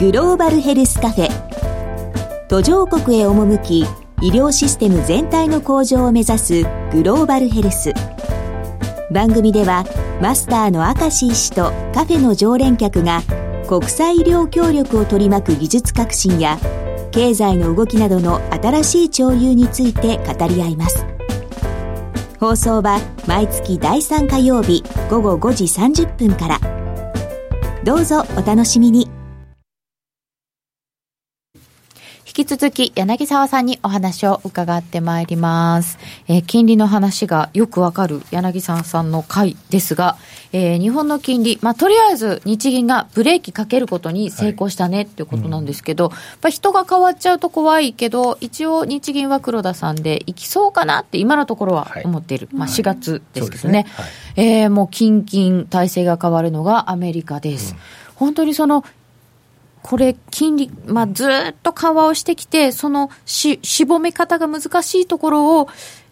グローバルヘルスカフェ、途上国へ赴き医療システム全体の向上を目指すグローバルヘルス。番組ではマスターの明石医師とカフェの常連客が国際医療協力を取り巻く技術革新や経済の動きなどの新しい潮流について語り合います。放送は毎月だいさん火曜日午後ごじさんじゅっぷんから。どうぞお楽しみに。引き続き柳沢さんにお話を伺ってまいります、えー、金利の話がよくわかる柳沢さんの回ですが、えー、日本の金利、まあ、とりあえず日銀がブレーキかけることに成功したねということなんですけど、はい、うん、やっぱ人が変わっちゃうと怖いけど一応日銀は黒田さんでいきそうかなって今のところは思っている、はい、まあ、しがつですけどね、はい、そうですね、はい、えー、もう近々体制が変わるのがアメリカです、うん、本当にそのこれ金利、まあ、ずっと緩和をしてきて、そのし絞め方が難しいところを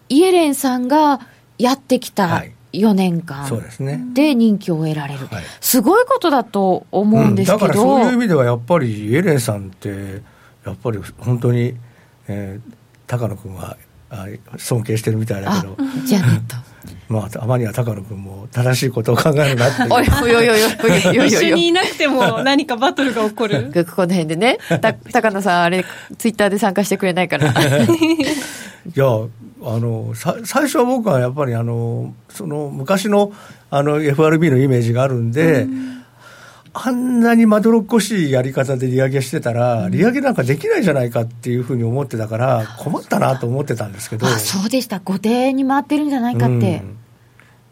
イエレンさんがやってきたよねんかんで任期を得られる、はい、すごいことだと思うんですけど、うん、だからそういう意味ではやっぱりイエレンさんってやっぱり本当に、えー、高野君は尊敬してるみたいだけど、あ、じゃあねとまあ、あまりは高野君も正しいことを考えるなって一緒にいなくても何かバトルが起こるこの辺でね、高野さんあれツイッターで参加してくれないからいやあのさ最初は僕はやっぱりあのその昔 の, あの エフアールビー のイメージがあるんで、うん、あんなにまどろっこしいやり方で利上げしてたら、うん、利上げなんかできないじゃないかっていうふうに思ってたから困ったなと思ってたんですけど、あそうでした、後手に回ってるんじゃないかって、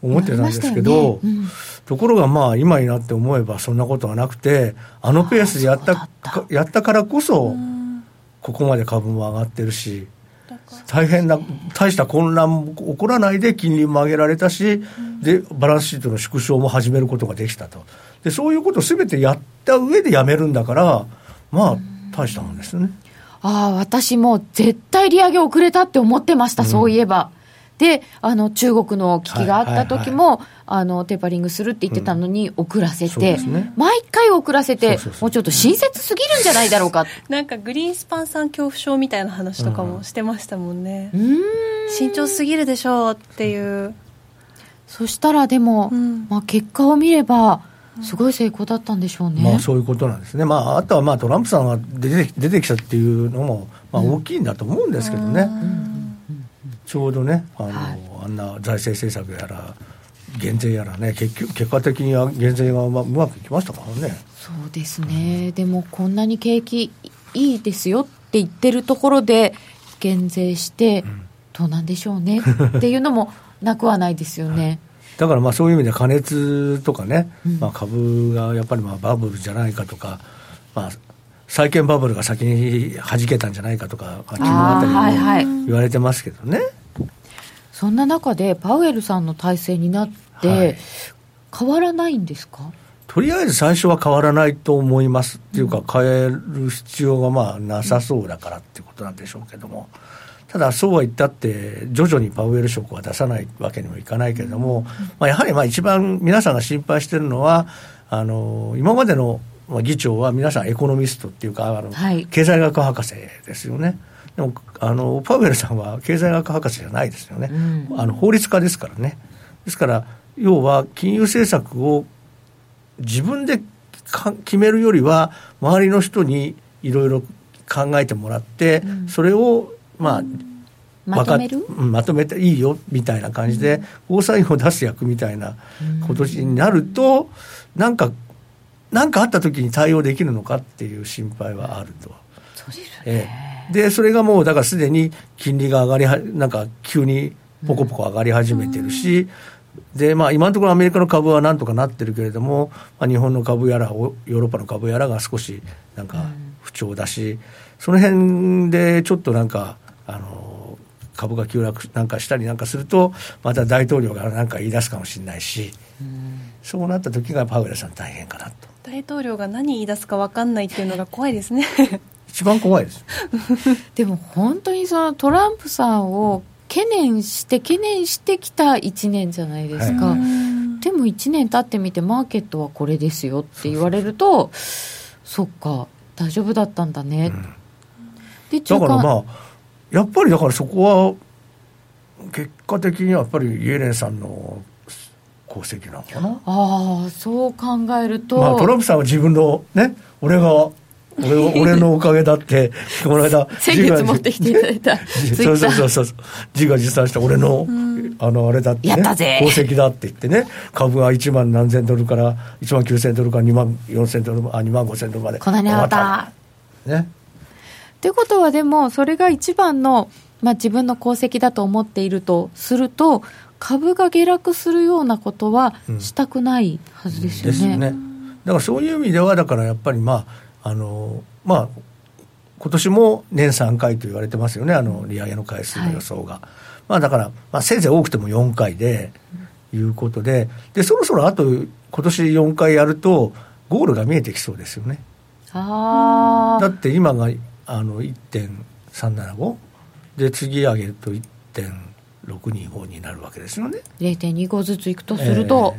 うん、思ってたんですけど、ねうん、ところがまあ今になって思えばそんなことはなくて、あのペースでやっ た, ったやったからこそ、うん、ここまで株も上がってるし、大変な大した混乱も起こらないで金利も上げられたし、うん、でバランスシートの縮小も始めることができたと。でそういうことを全てやった上でやめるんだからまあ大したもんですよね、うん、ああ私もう絶対利上げ遅れたって思ってました、うん、そういえば。であの中国の危機があった時も、はいはいはい、あのテーパリングするって言ってたのに遅らせて、うんね、毎回遅らせて、そうそうそうもうちょっと親切すぎるんじゃないだろうかなんかグリーンスパンさん恐怖症みたいな話とかもしてましたもんね、うん、慎重すぎるでしょうっていう、うん、そしたらでも、うんまあ、結果を見ればすごい成功だったんでしょうね、まあ、そういうことなんですね、まあ、あとは、まあ、トランプさんが出て、出てきたっていうのも、まあ、大きいんだと思うんですけどね、うんうんちょうどね あの、はい、あんな財政政策やら減税やらね 結局、結果的には減税がうま、うまくいきましたからね。そうですね、うん、でもこんなに景気いいですよって言ってるところで減税してどうなんでしょうねっていうのもなくはないですよね、はい、だからまあそういう意味で加熱とかね、うんまあ、株がやっぱりまあバブルじゃないかとか、まあ債券バブルが先に弾けたんじゃないかとか昨日あたりも、はいはい、言われてますけどね。そんな中でパウエルさんの体制になって、はい、変わらないんですか。とりあえず最初は変わらないと思いますっていうか変える必要がまあなさそうだからっていうことなんでしょうけども、ただそうは言ったって徐々にパウエルショックは出さないわけにもいかないけれども、まあ、やはりまあ一番皆さんが心配しているのはあの今までの議長は皆さんエコノミストっていうかあの、はい、経済学博士ですよね。でもあのパウエルさんは経済学博士じゃないですよね、うん、あの法律家ですからね。ですから要は金融政策を自分で決めるよりは周りの人にいろいろ考えてもらって、うん、それをまあ、うん、まとめる、まとめていいよみたいな感じでゴーサインを出す役みたいなことになると、うん、なんか何かあった時に対応できるのかっていう心配はあると。そうですね。ええ、でそれがもうだからすでに金利が上がりはなんか急にポコポコ上がり始めてるし、うん、でまあ今のところアメリカの株はなんとかなってるけれども、まあ、日本の株やらヨーロッパの株やらが少しなんか不調だし、うん、その辺でちょっとなんかあの株が急落なんかしたりなんかするとまた大統領がなんか言い出すかもしれないし、うん、そうなった時がパウエルさん大変かなと。大統領が何言い出すか分かんないっていうのが怖いですね一番怖いですでも本当にそのトランプさんを懸念して懸念してきたいちねんじゃないですか、はい、でもいちねん経ってみてマーケットはこれですよって言われると、そうそうそう、そっか大丈夫だったんだね、うん、でだからまあやっぱりだからそこは結果的にはやっぱりイエレンさんの功績なのかな。ああ、そう考えると、まあ、トランプさんは自分のね、俺が 俺, 俺のおかげだってこの間先月持ってきていただいたツイッターそうそうそう自画自賛した俺 の, あ, のあれだって、ね、やったぜ功績だって言ってね、株がいちまん何千ドルからいちまんきゅうせんドルからにまんよんせんドルあにまんごせんドルまでこんなに上がったね。ってことはでもそれが一番の、まあ、自分の功績だと思っているとすると株が下落するようなことはしたくないはずですよね。うん、ですね。だからそういう意味ではだからやっぱりまああのまあ今年も年さんかいと言われてますよね、あの利上げの回数の予想が、はい、まあだから、まあ、せいぜい多くてもよんかいでいうことで、でそろそろあと今年よんかいやるとゴールが見えてきそうですよね。あだって今があの いってんさんななご で次上げると いってんろくにご になるわけですよね。 れいてんにご ずついくとすると、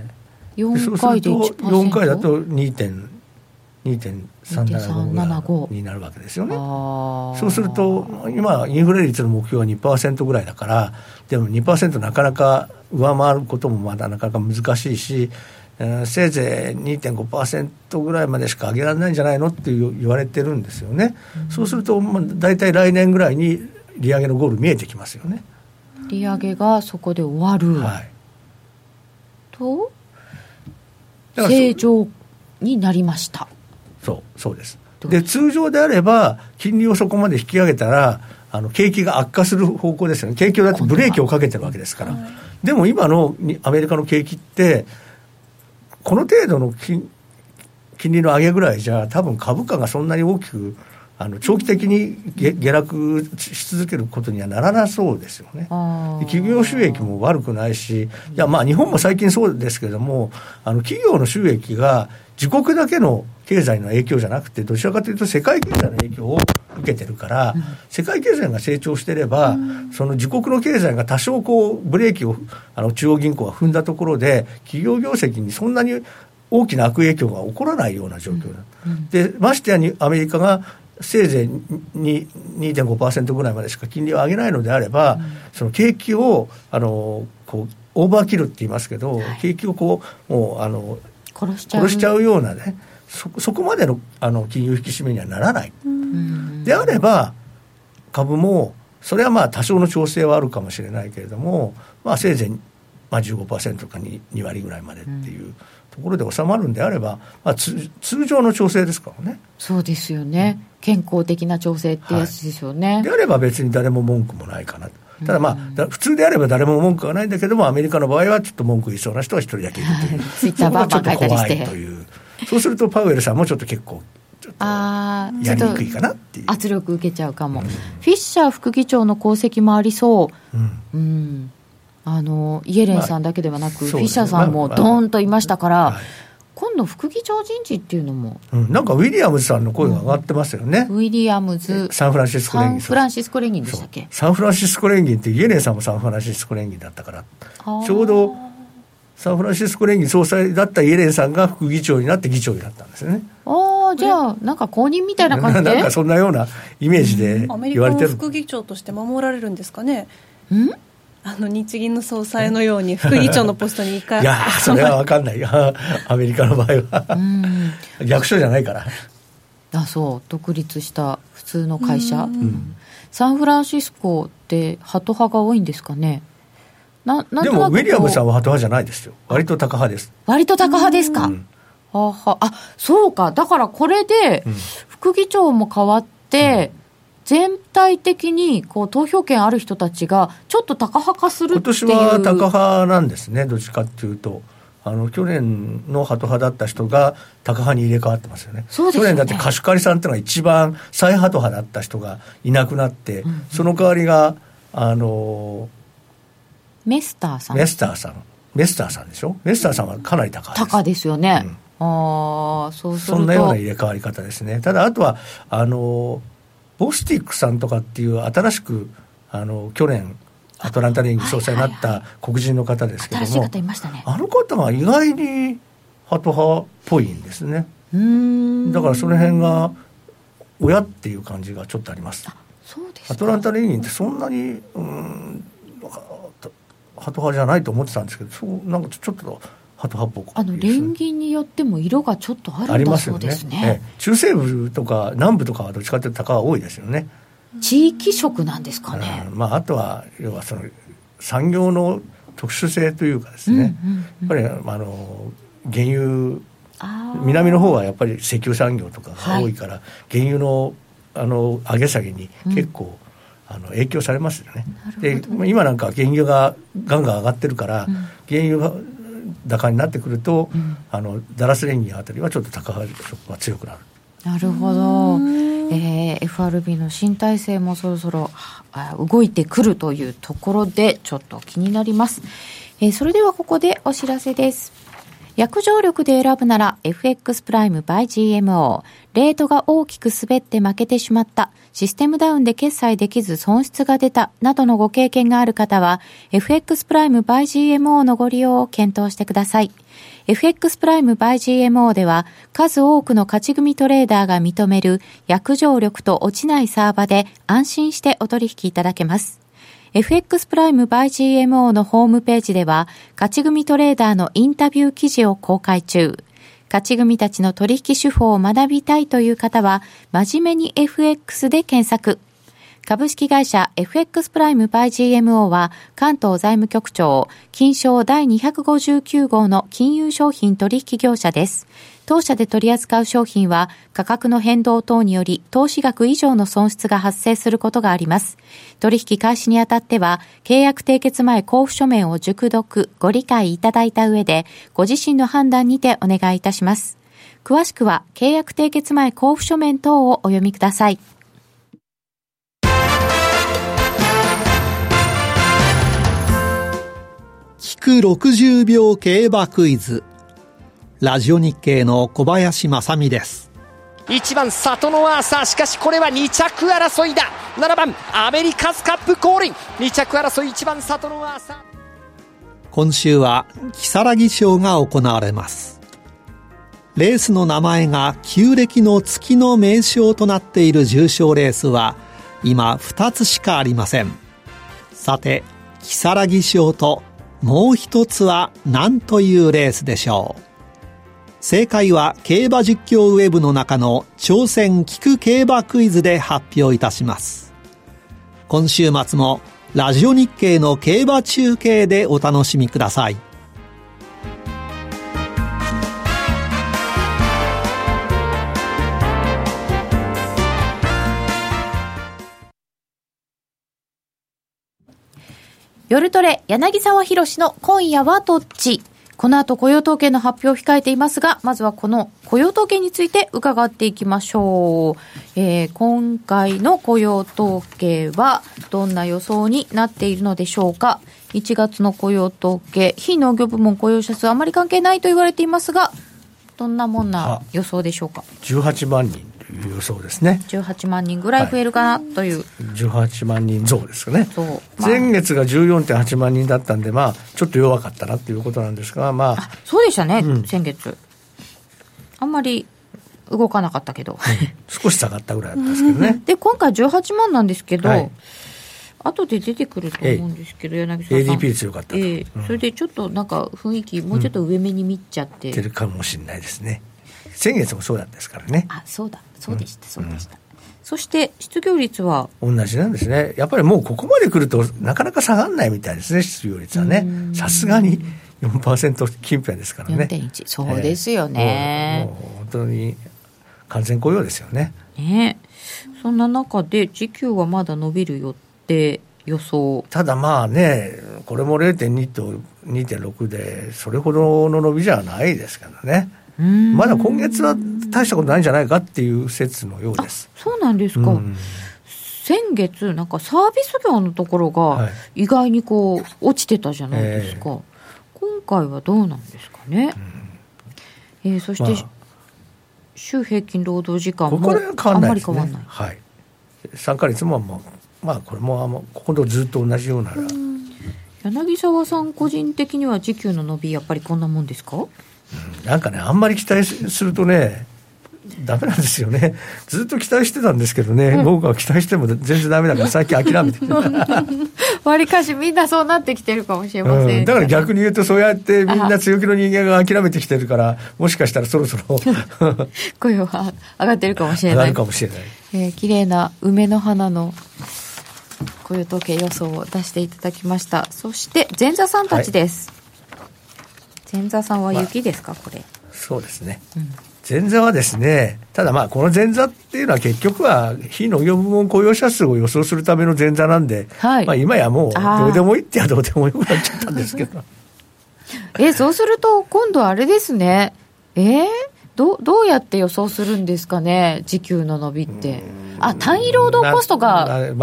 えー、よんかいで いちパーセント、 よんかいだと にてんにてんさんななご になるわけですよね。そうすると今インフレ率の目標は にパーセント ぐらいだから、でも にパーセント なかなか上回ることもまだなかなか難しいし、せいぜい にてんごパーセント ぐらいまでしか上げられないんじゃないのって言われてるんですよね、うん、そうするとだいたい来年ぐらいに利上げのゴール見えてきますよね。利上げがそこで終わる、はい、と正常になりました。そう、そうです。で、通常であれば金利をそこまで引き上げたらあの景気が悪化する方向ですよね。景気をだってブレーキをかけてるわけですから、はい、でも今のアメリカの景気ってこの程度の 金, 金利の上げぐらいじゃ多分株価がそんなに大きくあの長期的に下落し続けることにはならなそうですよね。企業収益も悪くないし、いやまあ日本も最近そうですけれども、あの企業の収益が自国だけの経済の影響じゃなくて、どちらかというと世界経済の影響を受けてるから、うん、世界経済が成長してれば、うん、その自国の経済が多少こうブレーキをあの中央銀行が踏んだところで企業業績にそんなに大きな悪影響が起こらないような状況になる、うんうん、でましてやにアメリカがせいぜい にてんごパーセント ぐらいまでしか金利を上げないのであれば、うん、その景気をあのこうオーバーキルって言いますけど、はい、景気をこうもうあの殺しちゃう、殺しちゃうようなね、そ, そこまで の, あの金融引き締めにはならない、うん、であれば株もそれはまあ多少の調整はあるかもしれないけれども、まあ、せいぜい、まあ、じゅうごパーセント か に, に割ぐらいまでっていうところで収まるんであれば、まあ、つ通常の調整ですからね。そうですよね、うん、健康的な調整ってやつですよね、はい、であれば別に誰も文句もないかなと。ただまあ、うん、普通であれば誰も文句はないんだけども、アメリカの場合はちょっと文句言いそうな人が一人だけいるというツイッターバンバン書いたりしてという、そうするとパウエルさんもちょっと結構ちょっとやりにくいかなっていう圧力受けちゃうかも、うん、フィッシャー副議長の功績もありそう、うんうん、あのイエレンさんだけではなく、まあね、フィッシャーさんもドーンといましたから、まあまあはい、今度副議長人事っていうのも、うん、なんかウィリアムズさんの声が上がってますよね、うん、ウィリアムズサンフランシスコ連銀、サンフランシスコ連銀でしたっけ。サンフランシスコ連銀ってイエレンさんもサンフランシスコ連銀だったから、ちょうどサンフランシスコ連銀総裁だったイエレンさんが副議長になって議長になったんですよね。ああ、じゃあなんか公認みたいな感じでなんかそんなようなイメージで言われてる、うん、アメリカの副議長として守られるんですかね。んあの日銀の総裁のように副議長のポストに一回いやそれは分かんないよアメリカの場合はうん役所じゃないから。あ、そう独立した普通の会社、うん、サンフランシスコってハト派が多いんですかね。ななんでもウィリアムさんはハト派じゃないですよ、割とタカ派です。割とタカ派ですか、うん、ははあ、そうか。だからこれで副議長も変わって、うん、全体的にこう投票権ある人たちがちょっとタカ派化するっていう。今年はタカ派なんですね、どっちかっていうと。あの去年のハト派だった人がタカ派に入れ替わってますよね。そうですよね。去年だってカシュカリさんっていうのが一番最ハト派だった人がいなくなって、うん、その代わりがあのメスターさんメスターさんメスターさんでしょ。メスターさんはかなりタカ派です。タカですよね、うん、あ、そうするとそんなような入れ替わり方ですね。ただあとはあのボスティックさんとかっていう新しくあの去年アトランタ連銀総裁になった黒人の方ですけども、はいはいはい、新しい方いましたね。あの方が意外にハト派っぽいんですね。うーん、だからその辺が親っていう感じがちょっとあります。あ、そうですか。アトランタ連銀ってそんなにうーんハト派じゃないと思ってたんですけど、そうなんかちょっとハト派っぽく、あの連銀によっても色がちょっとあるんだそうですね。ありますよね。ええ、中西部とか南部とかはどっちかというとタカは多いですよね。地域色なんですかね、うん、まあ、あとは要はその産業の特殊性というかですね、うんうんうん、やっぱりあの原油、南の方はやっぱり石油産業とかが多いから、はい、原油の、あの上げ下げに結構、うん、あの影響されますよね。で今なんか原油がガンガン上がってるから、うん、原油が高になってくると、うん、あのダラス連銀あたりはちょっと高派が強くなる。なるほど、えー、エフアールビー の新体制もそろそろ動いてくるというところでちょっと気になります、えー、それではここでお知らせです。約定力で選ぶなら エフエックス プライム by ジーエムオー。 レートが大きく滑って負けてしまった、システムダウンで決済できず損失が出たなどのご経験がある方は エフエックス プライム by ジーエムオー のご利用を検討してください。 エフエックス プライム by ジーエムオー では数多くの勝ち組トレーダーが認める約定力と落ちないサーバで安心してお取引いただけます。エフエックス プライム by ジーエムオー のホームページでは勝ち組トレーダーのインタビュー記事を公開中。勝ち組たちの取引手法を学びたいという方は真面目に エフエックス で検索。株式会社 エフエックス プライム by ジーエムオー は関東財務局長金商だいにひゃくごじゅうきゅう号の金融商品取引業者です。当社で取り扱う商品は価格の変動等により投資額以上の損失が発生することがあります。取引開始にあたっては契約締結前交付書面を熟読ご理解いただいた上でご自身の判断にてお願いいたします。詳しくは契約締結前交付書面等をお読みください。聞くろくじゅうびょう競馬クイズ、ラジオ日経の小林正美です。いちばん里のアーサー、しかしこれはに着争いだ。ななばんアメリカスカップ降臨、に着争いいちばん里のアーサー。今週は如月賞が行われます。レースの名前が旧暦の月の名称となっている重賞レースは今ふたつしかありません。さて如月賞ともう一つは何というレースでしょう。正解は競馬実況ウェブの中の挑戦聞く競馬クイズで発表いたします。今週末もラジオ日経の競馬中継でお楽しみください。夜トレ柳沢博の今夜はどっち。この後雇用統計の発表を控えていますが、まずはこの雇用統計について伺っていきましょう。えー、今回の雇用統計はどんな予想になっているのでしょうか。いちがつの雇用統計、非農業部門雇用者数あまり関係ないと言われていますが、どんなもんな予想でしょうか。じゅうはちまんにんという予想ですね。じゅうはちまんにんぐらい増えるかなという、はい、じゅうはちまんにん増ですかね。まあ、前月が じゅうよんてんはちまんにんだったんで、まあ、ちょっと弱かったなということなんですが、まあ、あそうでしたね、うん、先月あんまり動かなかったけど、うん、少し下がったぐらいだったんですけどね。で今回じゅうはちまんなんですけど、はい、後で出てくると思うんですけど、柳沢さん エーディーピー 強かった、えーうん、それでちょっとなんか雰囲気もうちょっと上目に見ちゃって、うん、てるかもしれないですね。先月もそうだったですからね。あ、そうだ、そうでした、そうでした。うん、そして失業率は同じなんですね。やっぱりもうここまで来るとなかなか下がらないみたいですね、失業率はね。さすがに よんパーセント 近辺ですからね。 よんてんいち そうですよね。えー、もう、もう本当に完全雇用ですよね。ね、そんな中で時給はまだ伸びるよって予想。ただまあね、これも れいてんに と にてんろく でそれほどの伸びじゃないですからね。まだ今月は大したことないんじゃないかっていう説のようです。あ、そうなんですか。うん、先月なんかサービス業のところが意外にこう、はい、落ちてたじゃないですか。えー、今回はどうなんですかね。うん、えー、そして、まあ、週平均労働時間もあんまり変わらない。はい、さんかげつももう、まあ、これもあんまここでずっと同じようなら、柳沢さん個人的には時給の伸びやっぱりこんなもんですか。なんかね、あんまり期待するとねダメなんですよね。ずっと期待してたんですけどね、うん、僕は期待しても全然ダメだから最近諦めてわりかしみんなそうなってきてるかもしれません、ね。うん、だから逆に言うとそうやってみんな強気の人間が諦めてきてるから、もしかしたらそろそろ声は上がってるかもしれない。上がるかもしれない。えー、綺麗な梅の花の雇用統計予想を出していただきました。そして前座さんたちです。はい、前座さんは雪ですか。まあ、これそうですね。うん、前座はですね、ただまあこの前座っていうのは結局は非農業部門雇用者数を予想するための前座なんで、はい、まあ、今やもうどうでもいいってはどうでもよくなっちゃったんですけどえ、そうすると今度あれですね、えー、ど, どうやって予想するんですかね、時給の伸びって。あ、単位労働コストが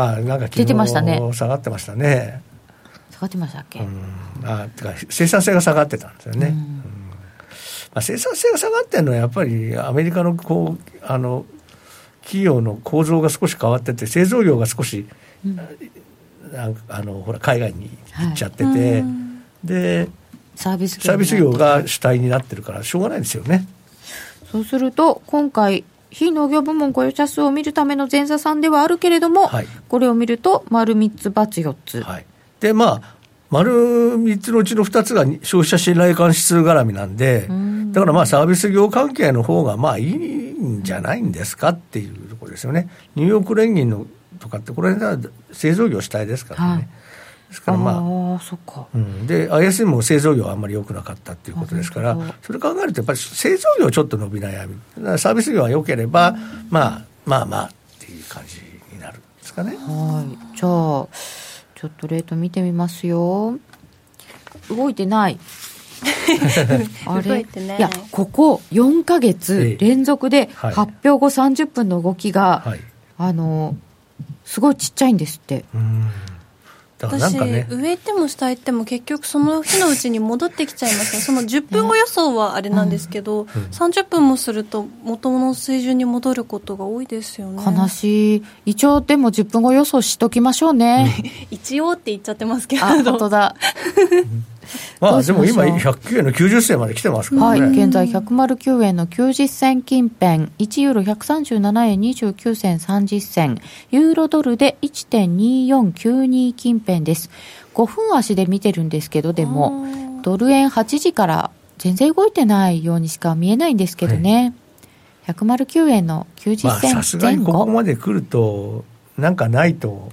出てましたね。下がってましたね。下がってましたっけ。うん、あ、てか生産性が下がってたんですよね。うん、あ、生産性が下がってるのはやっぱりアメリカのこうあの企業の構造が少し変わってて、製造業が少し、うん、なんかあのほら海外に行っちゃってて、はい、でサービス業、サービス業が主体になってるからしょうがないですよね。そうすると今回非農業部門雇用者数を見るための前座さんではあるけれども、はい、これを見ると丸みっつ×よっつ、はい、でまあ丸みっつのうちのふたつが消費者信頼感指数絡みなんで、んだからまあサービス業関係の方がまあいいんじゃないんですかっていうところですよね。ニューヨーク連銀のとかってこれは製造業主体ですからね、はい、ですからまあ、あ、そっか、うん、で アイエスエム も製造業はあんまり良くなかったっていうことですから、それ考えるとやっぱり製造業ちょっと伸び悩み、だからサービス業は良ければ、まあ、まあまあっていう感じになるんですかね。はい、じゃあちょっとレート見てみますよ。動いてないあれ、動いてない。いや、ここよんかげつ連続で発表後さんじゅっぷんの動きが、はい、あのすごいちっちゃいんですって。うーん、だからなんかね、私上行っても下行っても結局その日のうちに戻ってきちゃいますね。そのじゅっぷんご予想はあれなんですけど、ね、うん、さんじゅっぷんもすると元の水準に戻ることが多いですよね。悲しい。一応でもじゅっぷんご予想しときましょうね、うん、一応って言っちゃってますけど、あ、本当だまあでも今ひゃくきゅうえんのきゅうじゅっ銭まで来てますからね、はい、現在ひゃくきゅうえんのきゅうじゅっ銭近辺、いちユーロひゃくさんじゅうななえんにじゅうきゅう銭さんじゅっ銭、ユーロドルで いちてんにーよんきゅうに 近辺です。ごふん足で見てるんですけど、でもドル円はちじから全然動いてないようにしか見えないんですけどね、はい、ひゃくきゅうえんのきゅうじゅっ銭前後、さすがにここまで来るとなんかないと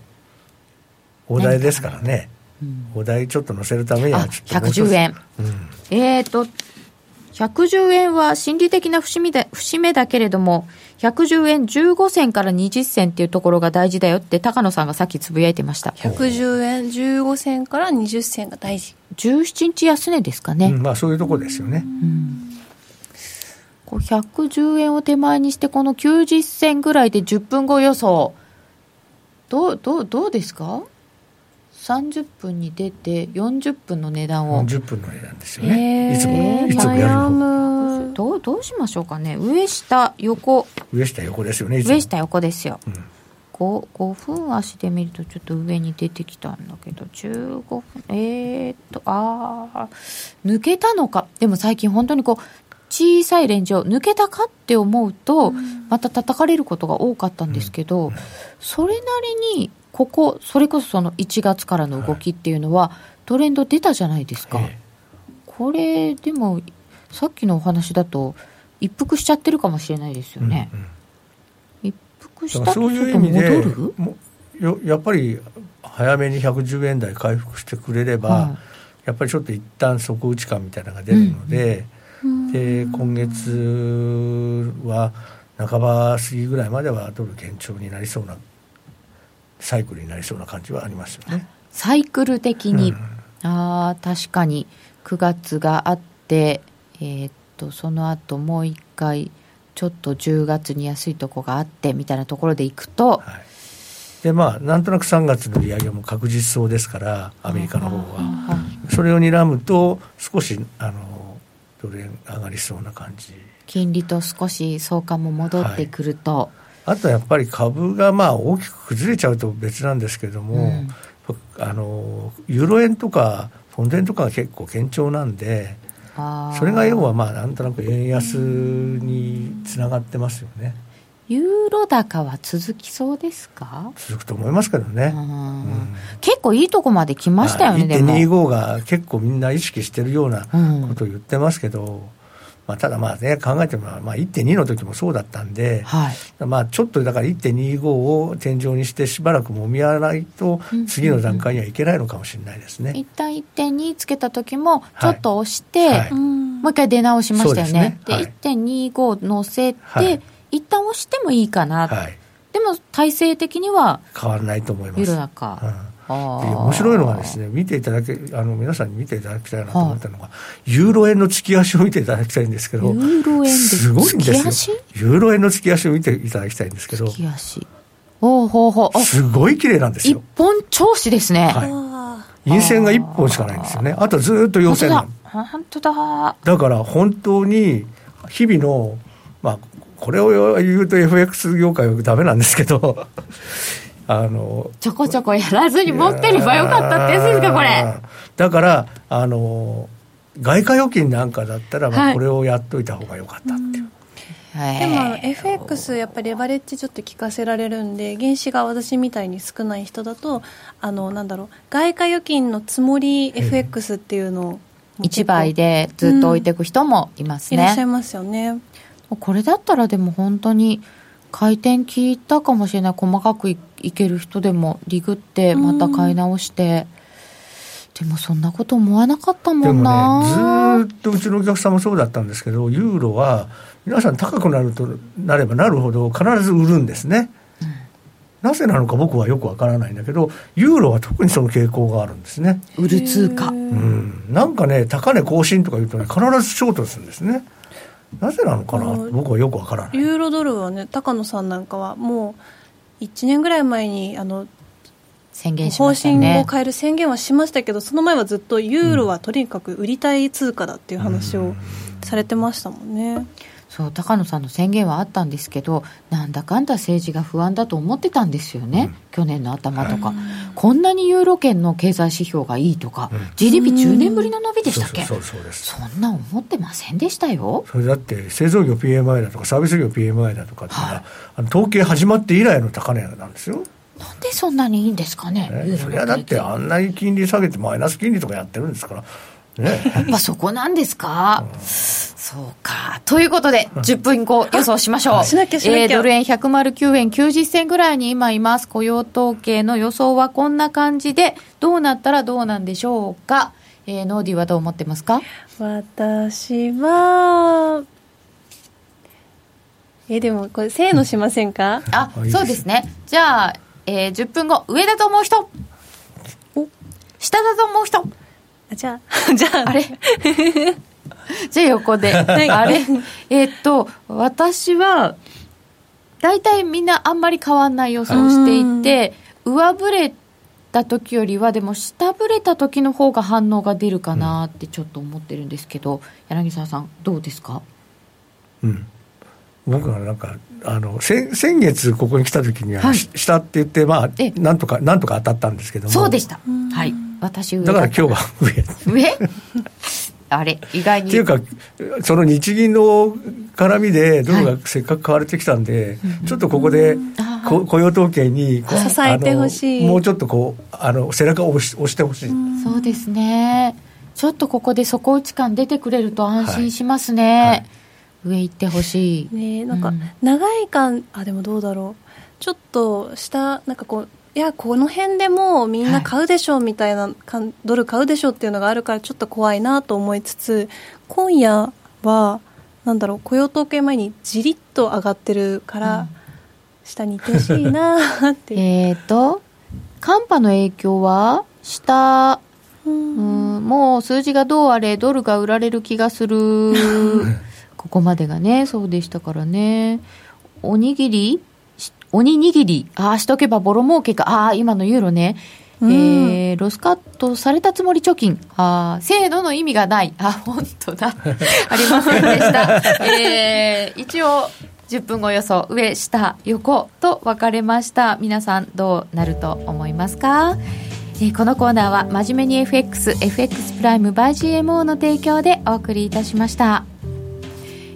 お題ですからね。うん、お題ちょっと乗せるためにはちょっとひゃくじゅうえん、うん、えっ、ー、とひゃくじゅうえんは心理的な節目 だ, 節目だけれどもひゃくじゅうえんじゅうご銭からにじゅっ銭っていうところが大事だよって高野さんがさっきつぶやいてました。ひゃくじゅうえんじゅうご銭からにじゅっ銭が大事、じゅうしちにち安値ですかね、うん、まあそういうとこですよね、うん、こうひゃくじゅうえんを手前にしてこのきゅうじゅっ銭ぐらいでじゅっぷんご予想ど う, ど, うどうですか。さんじゅっぷんに出てよんじゅっぷんの値段を、よんじゅっぷんの値段ですよね、えー、いつもいつもやるのどう、どうしましょうかね。上下横、上下横ですよね、上下横ですよ、うん、5, ごふん足で見るとちょっと上に出てきたんだけどじゅうごふん、えー、っとあ抜けたのか。でも最近本当にこう小さいレンジを抜けたかって思うと、うん、また叩かれることが多かったんですけど、うんうん、それなりにここそれこそそのいちがつからの動きっていうのはトレンド出たじゃないですか、はい、これでもさっきのお話だと一服しちゃってるかもしれないですよね、うんうん、一服したとちょっと戻る？もやっぱり早めにひゃくじゅうえん台回復してくれれば、はい、やっぱりちょっと一旦底打ち感みたいなのが出るので、うん、で今月は半ば過ぎぐらいまではドル堅調になりそうなサイクルになりそうな感じはありますよね。サイクル的に、うん、あ確かにくがつがあって、えー、っとその後もう一回ちょっとじゅうがつに安いとこがあってみたいなところでいくと、はい、でまあなんとなくさんがつの利上げも確実そうですからアメリカの方は、それを睨むと少しあのドル円上がりそうな感じ、金利と少し相関も戻ってくると、はい、あとやっぱり株がまあ大きく崩れちゃうと別なんですけども、うん、あのユーロ円とかポンド円とかが結構堅調なんで、あ、それが要はまあなんとなく円安につながってますよね。ユーロ高は続きそうですか？続くと思いますけどね、うん、結構いいとこまで来ましたよね。 いってんにーご が結構みんな意識してるようなことを言ってますけど、うんまあ、ただまあ、ね、考えても、まあ、いってんに の時もそうだったんで、はいまあ、ちょっとだから いってんにーご を天井にしてしばらくもみ合わないと次の段階にはいけないのかもしれないですね、うんうん、一旦 いってんに つけた時もちょっと押して、はいはい、もう一回出直しましたよね、で、はい、いってんにーご 乗せて、はい、一旦押してもいいかな、はい、でも体制的には変わらないと思います。緩やか、うん面白いのがですね、見ていただけあの皆さんに見ていただきたいなと思ったのが、ユーロ円の月足を見ていただきたいんですけど、ユーロ円ですごいんですよ。ユーロ円の月足を見ていただきたいんですけど、月足おうほうほうすごい綺麗なんですよ。一本調子ですね、はい、陰線がいっぽんしかないんですよね。あとずっと陽線なの、本当だ。だから本当に日々の、まあ、これを言うと エフエックス 業界はダメなんですけどあのちょこちょこやらずに持ってればよかったってやつですかこれ。だからあの外貨預金なんかだったら、まあ、これをやっといた方がよかったっていう、はい。でも エフエックス やっぱりレバレッジちょっと効かせられるんで、原資が私みたいに少ない人だと、あのなんだろう、外貨預金の積もり エフエックス っていうのをいちばいでずっと置いていく人もいますね、うん、いらっしゃいますよね。これだったらでも本当に回転聞いたかもしれない、細かく い, いける人でもリグってまた買い直して、うん、でもそんなこと思わなかったもんな。でも、ね、ずっとうちのお客さんもそうだったんですけど、ユーロは皆さん高くなるとなればなるほど必ず売るんですね、うん、なぜなのか僕はよくわからないんだけど、ユーロは特にその傾向があるんですね。売る通貨、うん、なんかね、高値更新とか言うと、ね、必ずショートするんですね。なぜなのかな、僕はよくわからない。ユーロドルはね、高野さんなんかはもういちねんぐらい前にあの宣言しましたね、方針を変える宣言はしましたけど、その前はずっとユーロはとにかく売りたい通貨だっていう話をされてましたもんね、うんうん。そう、高野さんの宣言はあったんですけど、なんだかんだ政治が不安だと思ってたんですよね、うん、去年の頭とか、はい、こんなにユーロ圏の経済指標がいいとか、うん、ジーディーピーじゅう 年ぶりの伸びでしたっけ。そんな思ってませんでしたよ。それだって製造業 ピーエムアイ だとかサービス業 ピーエムアイ だとかっていうのは、はい、あの統計始まって以来の高値なんですよ。なんでそんなにいいんですかね、ね、それはだってあんなに金利下げてマイナス金利とかやってるんですからね、やっぱそこなんですか、うん、そうか。ということでじゅっぷんご予想しましょうしなきゃしなきゃ、えー、ドル円ひゃくえんきゅうじゅっせんぐらいに今います。雇用統計の予想はこんな感じで、どうなったらどうなんでしょうか、えー、ノーディーはどう思ってますか。私はえー、でもこれせーのしませんかあ、そうですね。じゃあ、えー、じゅっぷんご、上だと思う人、お下だと思う人、じゃあじゃあ、 あれじゃあ横であれえっと私は大体みんなあんまり変わんない予想をしていて、上振れた時よりはでも下振れた時の方が反応が出るかなってちょっと思ってるんですけど、柳沢さんどうですか。うん、僕はなんかあの先、先月ここに来た時には、はい、下って言って、まあ、なんとかなんとか当たったんですけども、そうでした、はい、私上 だ, だから今日は上上あれ意外にっていうか、その日銀の絡みでドルがせっかく買われてきたんで、はい、ちょっとここでこ雇用統計にこ支えてほしい、もうちょっとこうあの背中を押 し, 押してほしい。そうですね、ちょっとここで底打ち感出てくれると安心しますね、はいはい、上行ってほしい、ね、なんか長い間、うん、あでもどうだろう、ちょっと下なんかこう、いやこの辺でもうみんな買うでしょうみたいな、はい、ドル買うでしょうっていうのがあるからちょっと怖いなと思いつつ、今夜はなんだろう、雇用統計前にじりっと上がってるから、うん、下にいてほしいなってえっと寒波の影響は下、うん、うんもう数字がどうあれドルが売られる気がするここまでがねそうでしたからね。おにぎり鬼握り、ああしとけばボロ儲けか、ああ今のユーロね、うん、えー、ロスカットされたつもり貯金、あ制度の意味がない、あ本当だありませんでした、えー、一応じゅっぷんご予想上下横と分かれました。皆さんどうなると思いますか。えー、このコーナーは真面目に エフエックス、 エフエックス プライム by ジーエムオー の提供でお送りいたしました。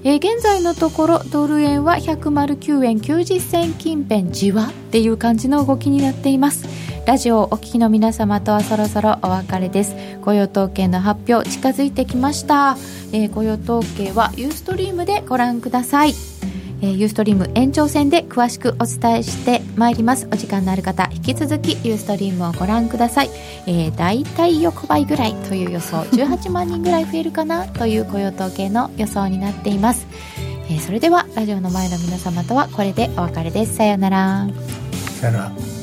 えー、現在のところドル円はひゃくきゅうえんきゅうじゅっせん近辺、じわっていう感じの動きになっています。ラジオをお聞きの皆様とはそろそろお別れです。雇用統計の発表近づいてきました。えー、雇用統計は Ustream でご覧ください。えー、Ustream 延長戦で詳しくお伝えしてまいります。お時間のある方引き続き Ustream をご覧ください。えー、大体横ばいぐらいという予想、じゅうはちまんにんぐらい増えるかなという雇用統計の予想になっています。えー、それではラジオの前の皆様とはこれでお別れです。さようなら。さようなら。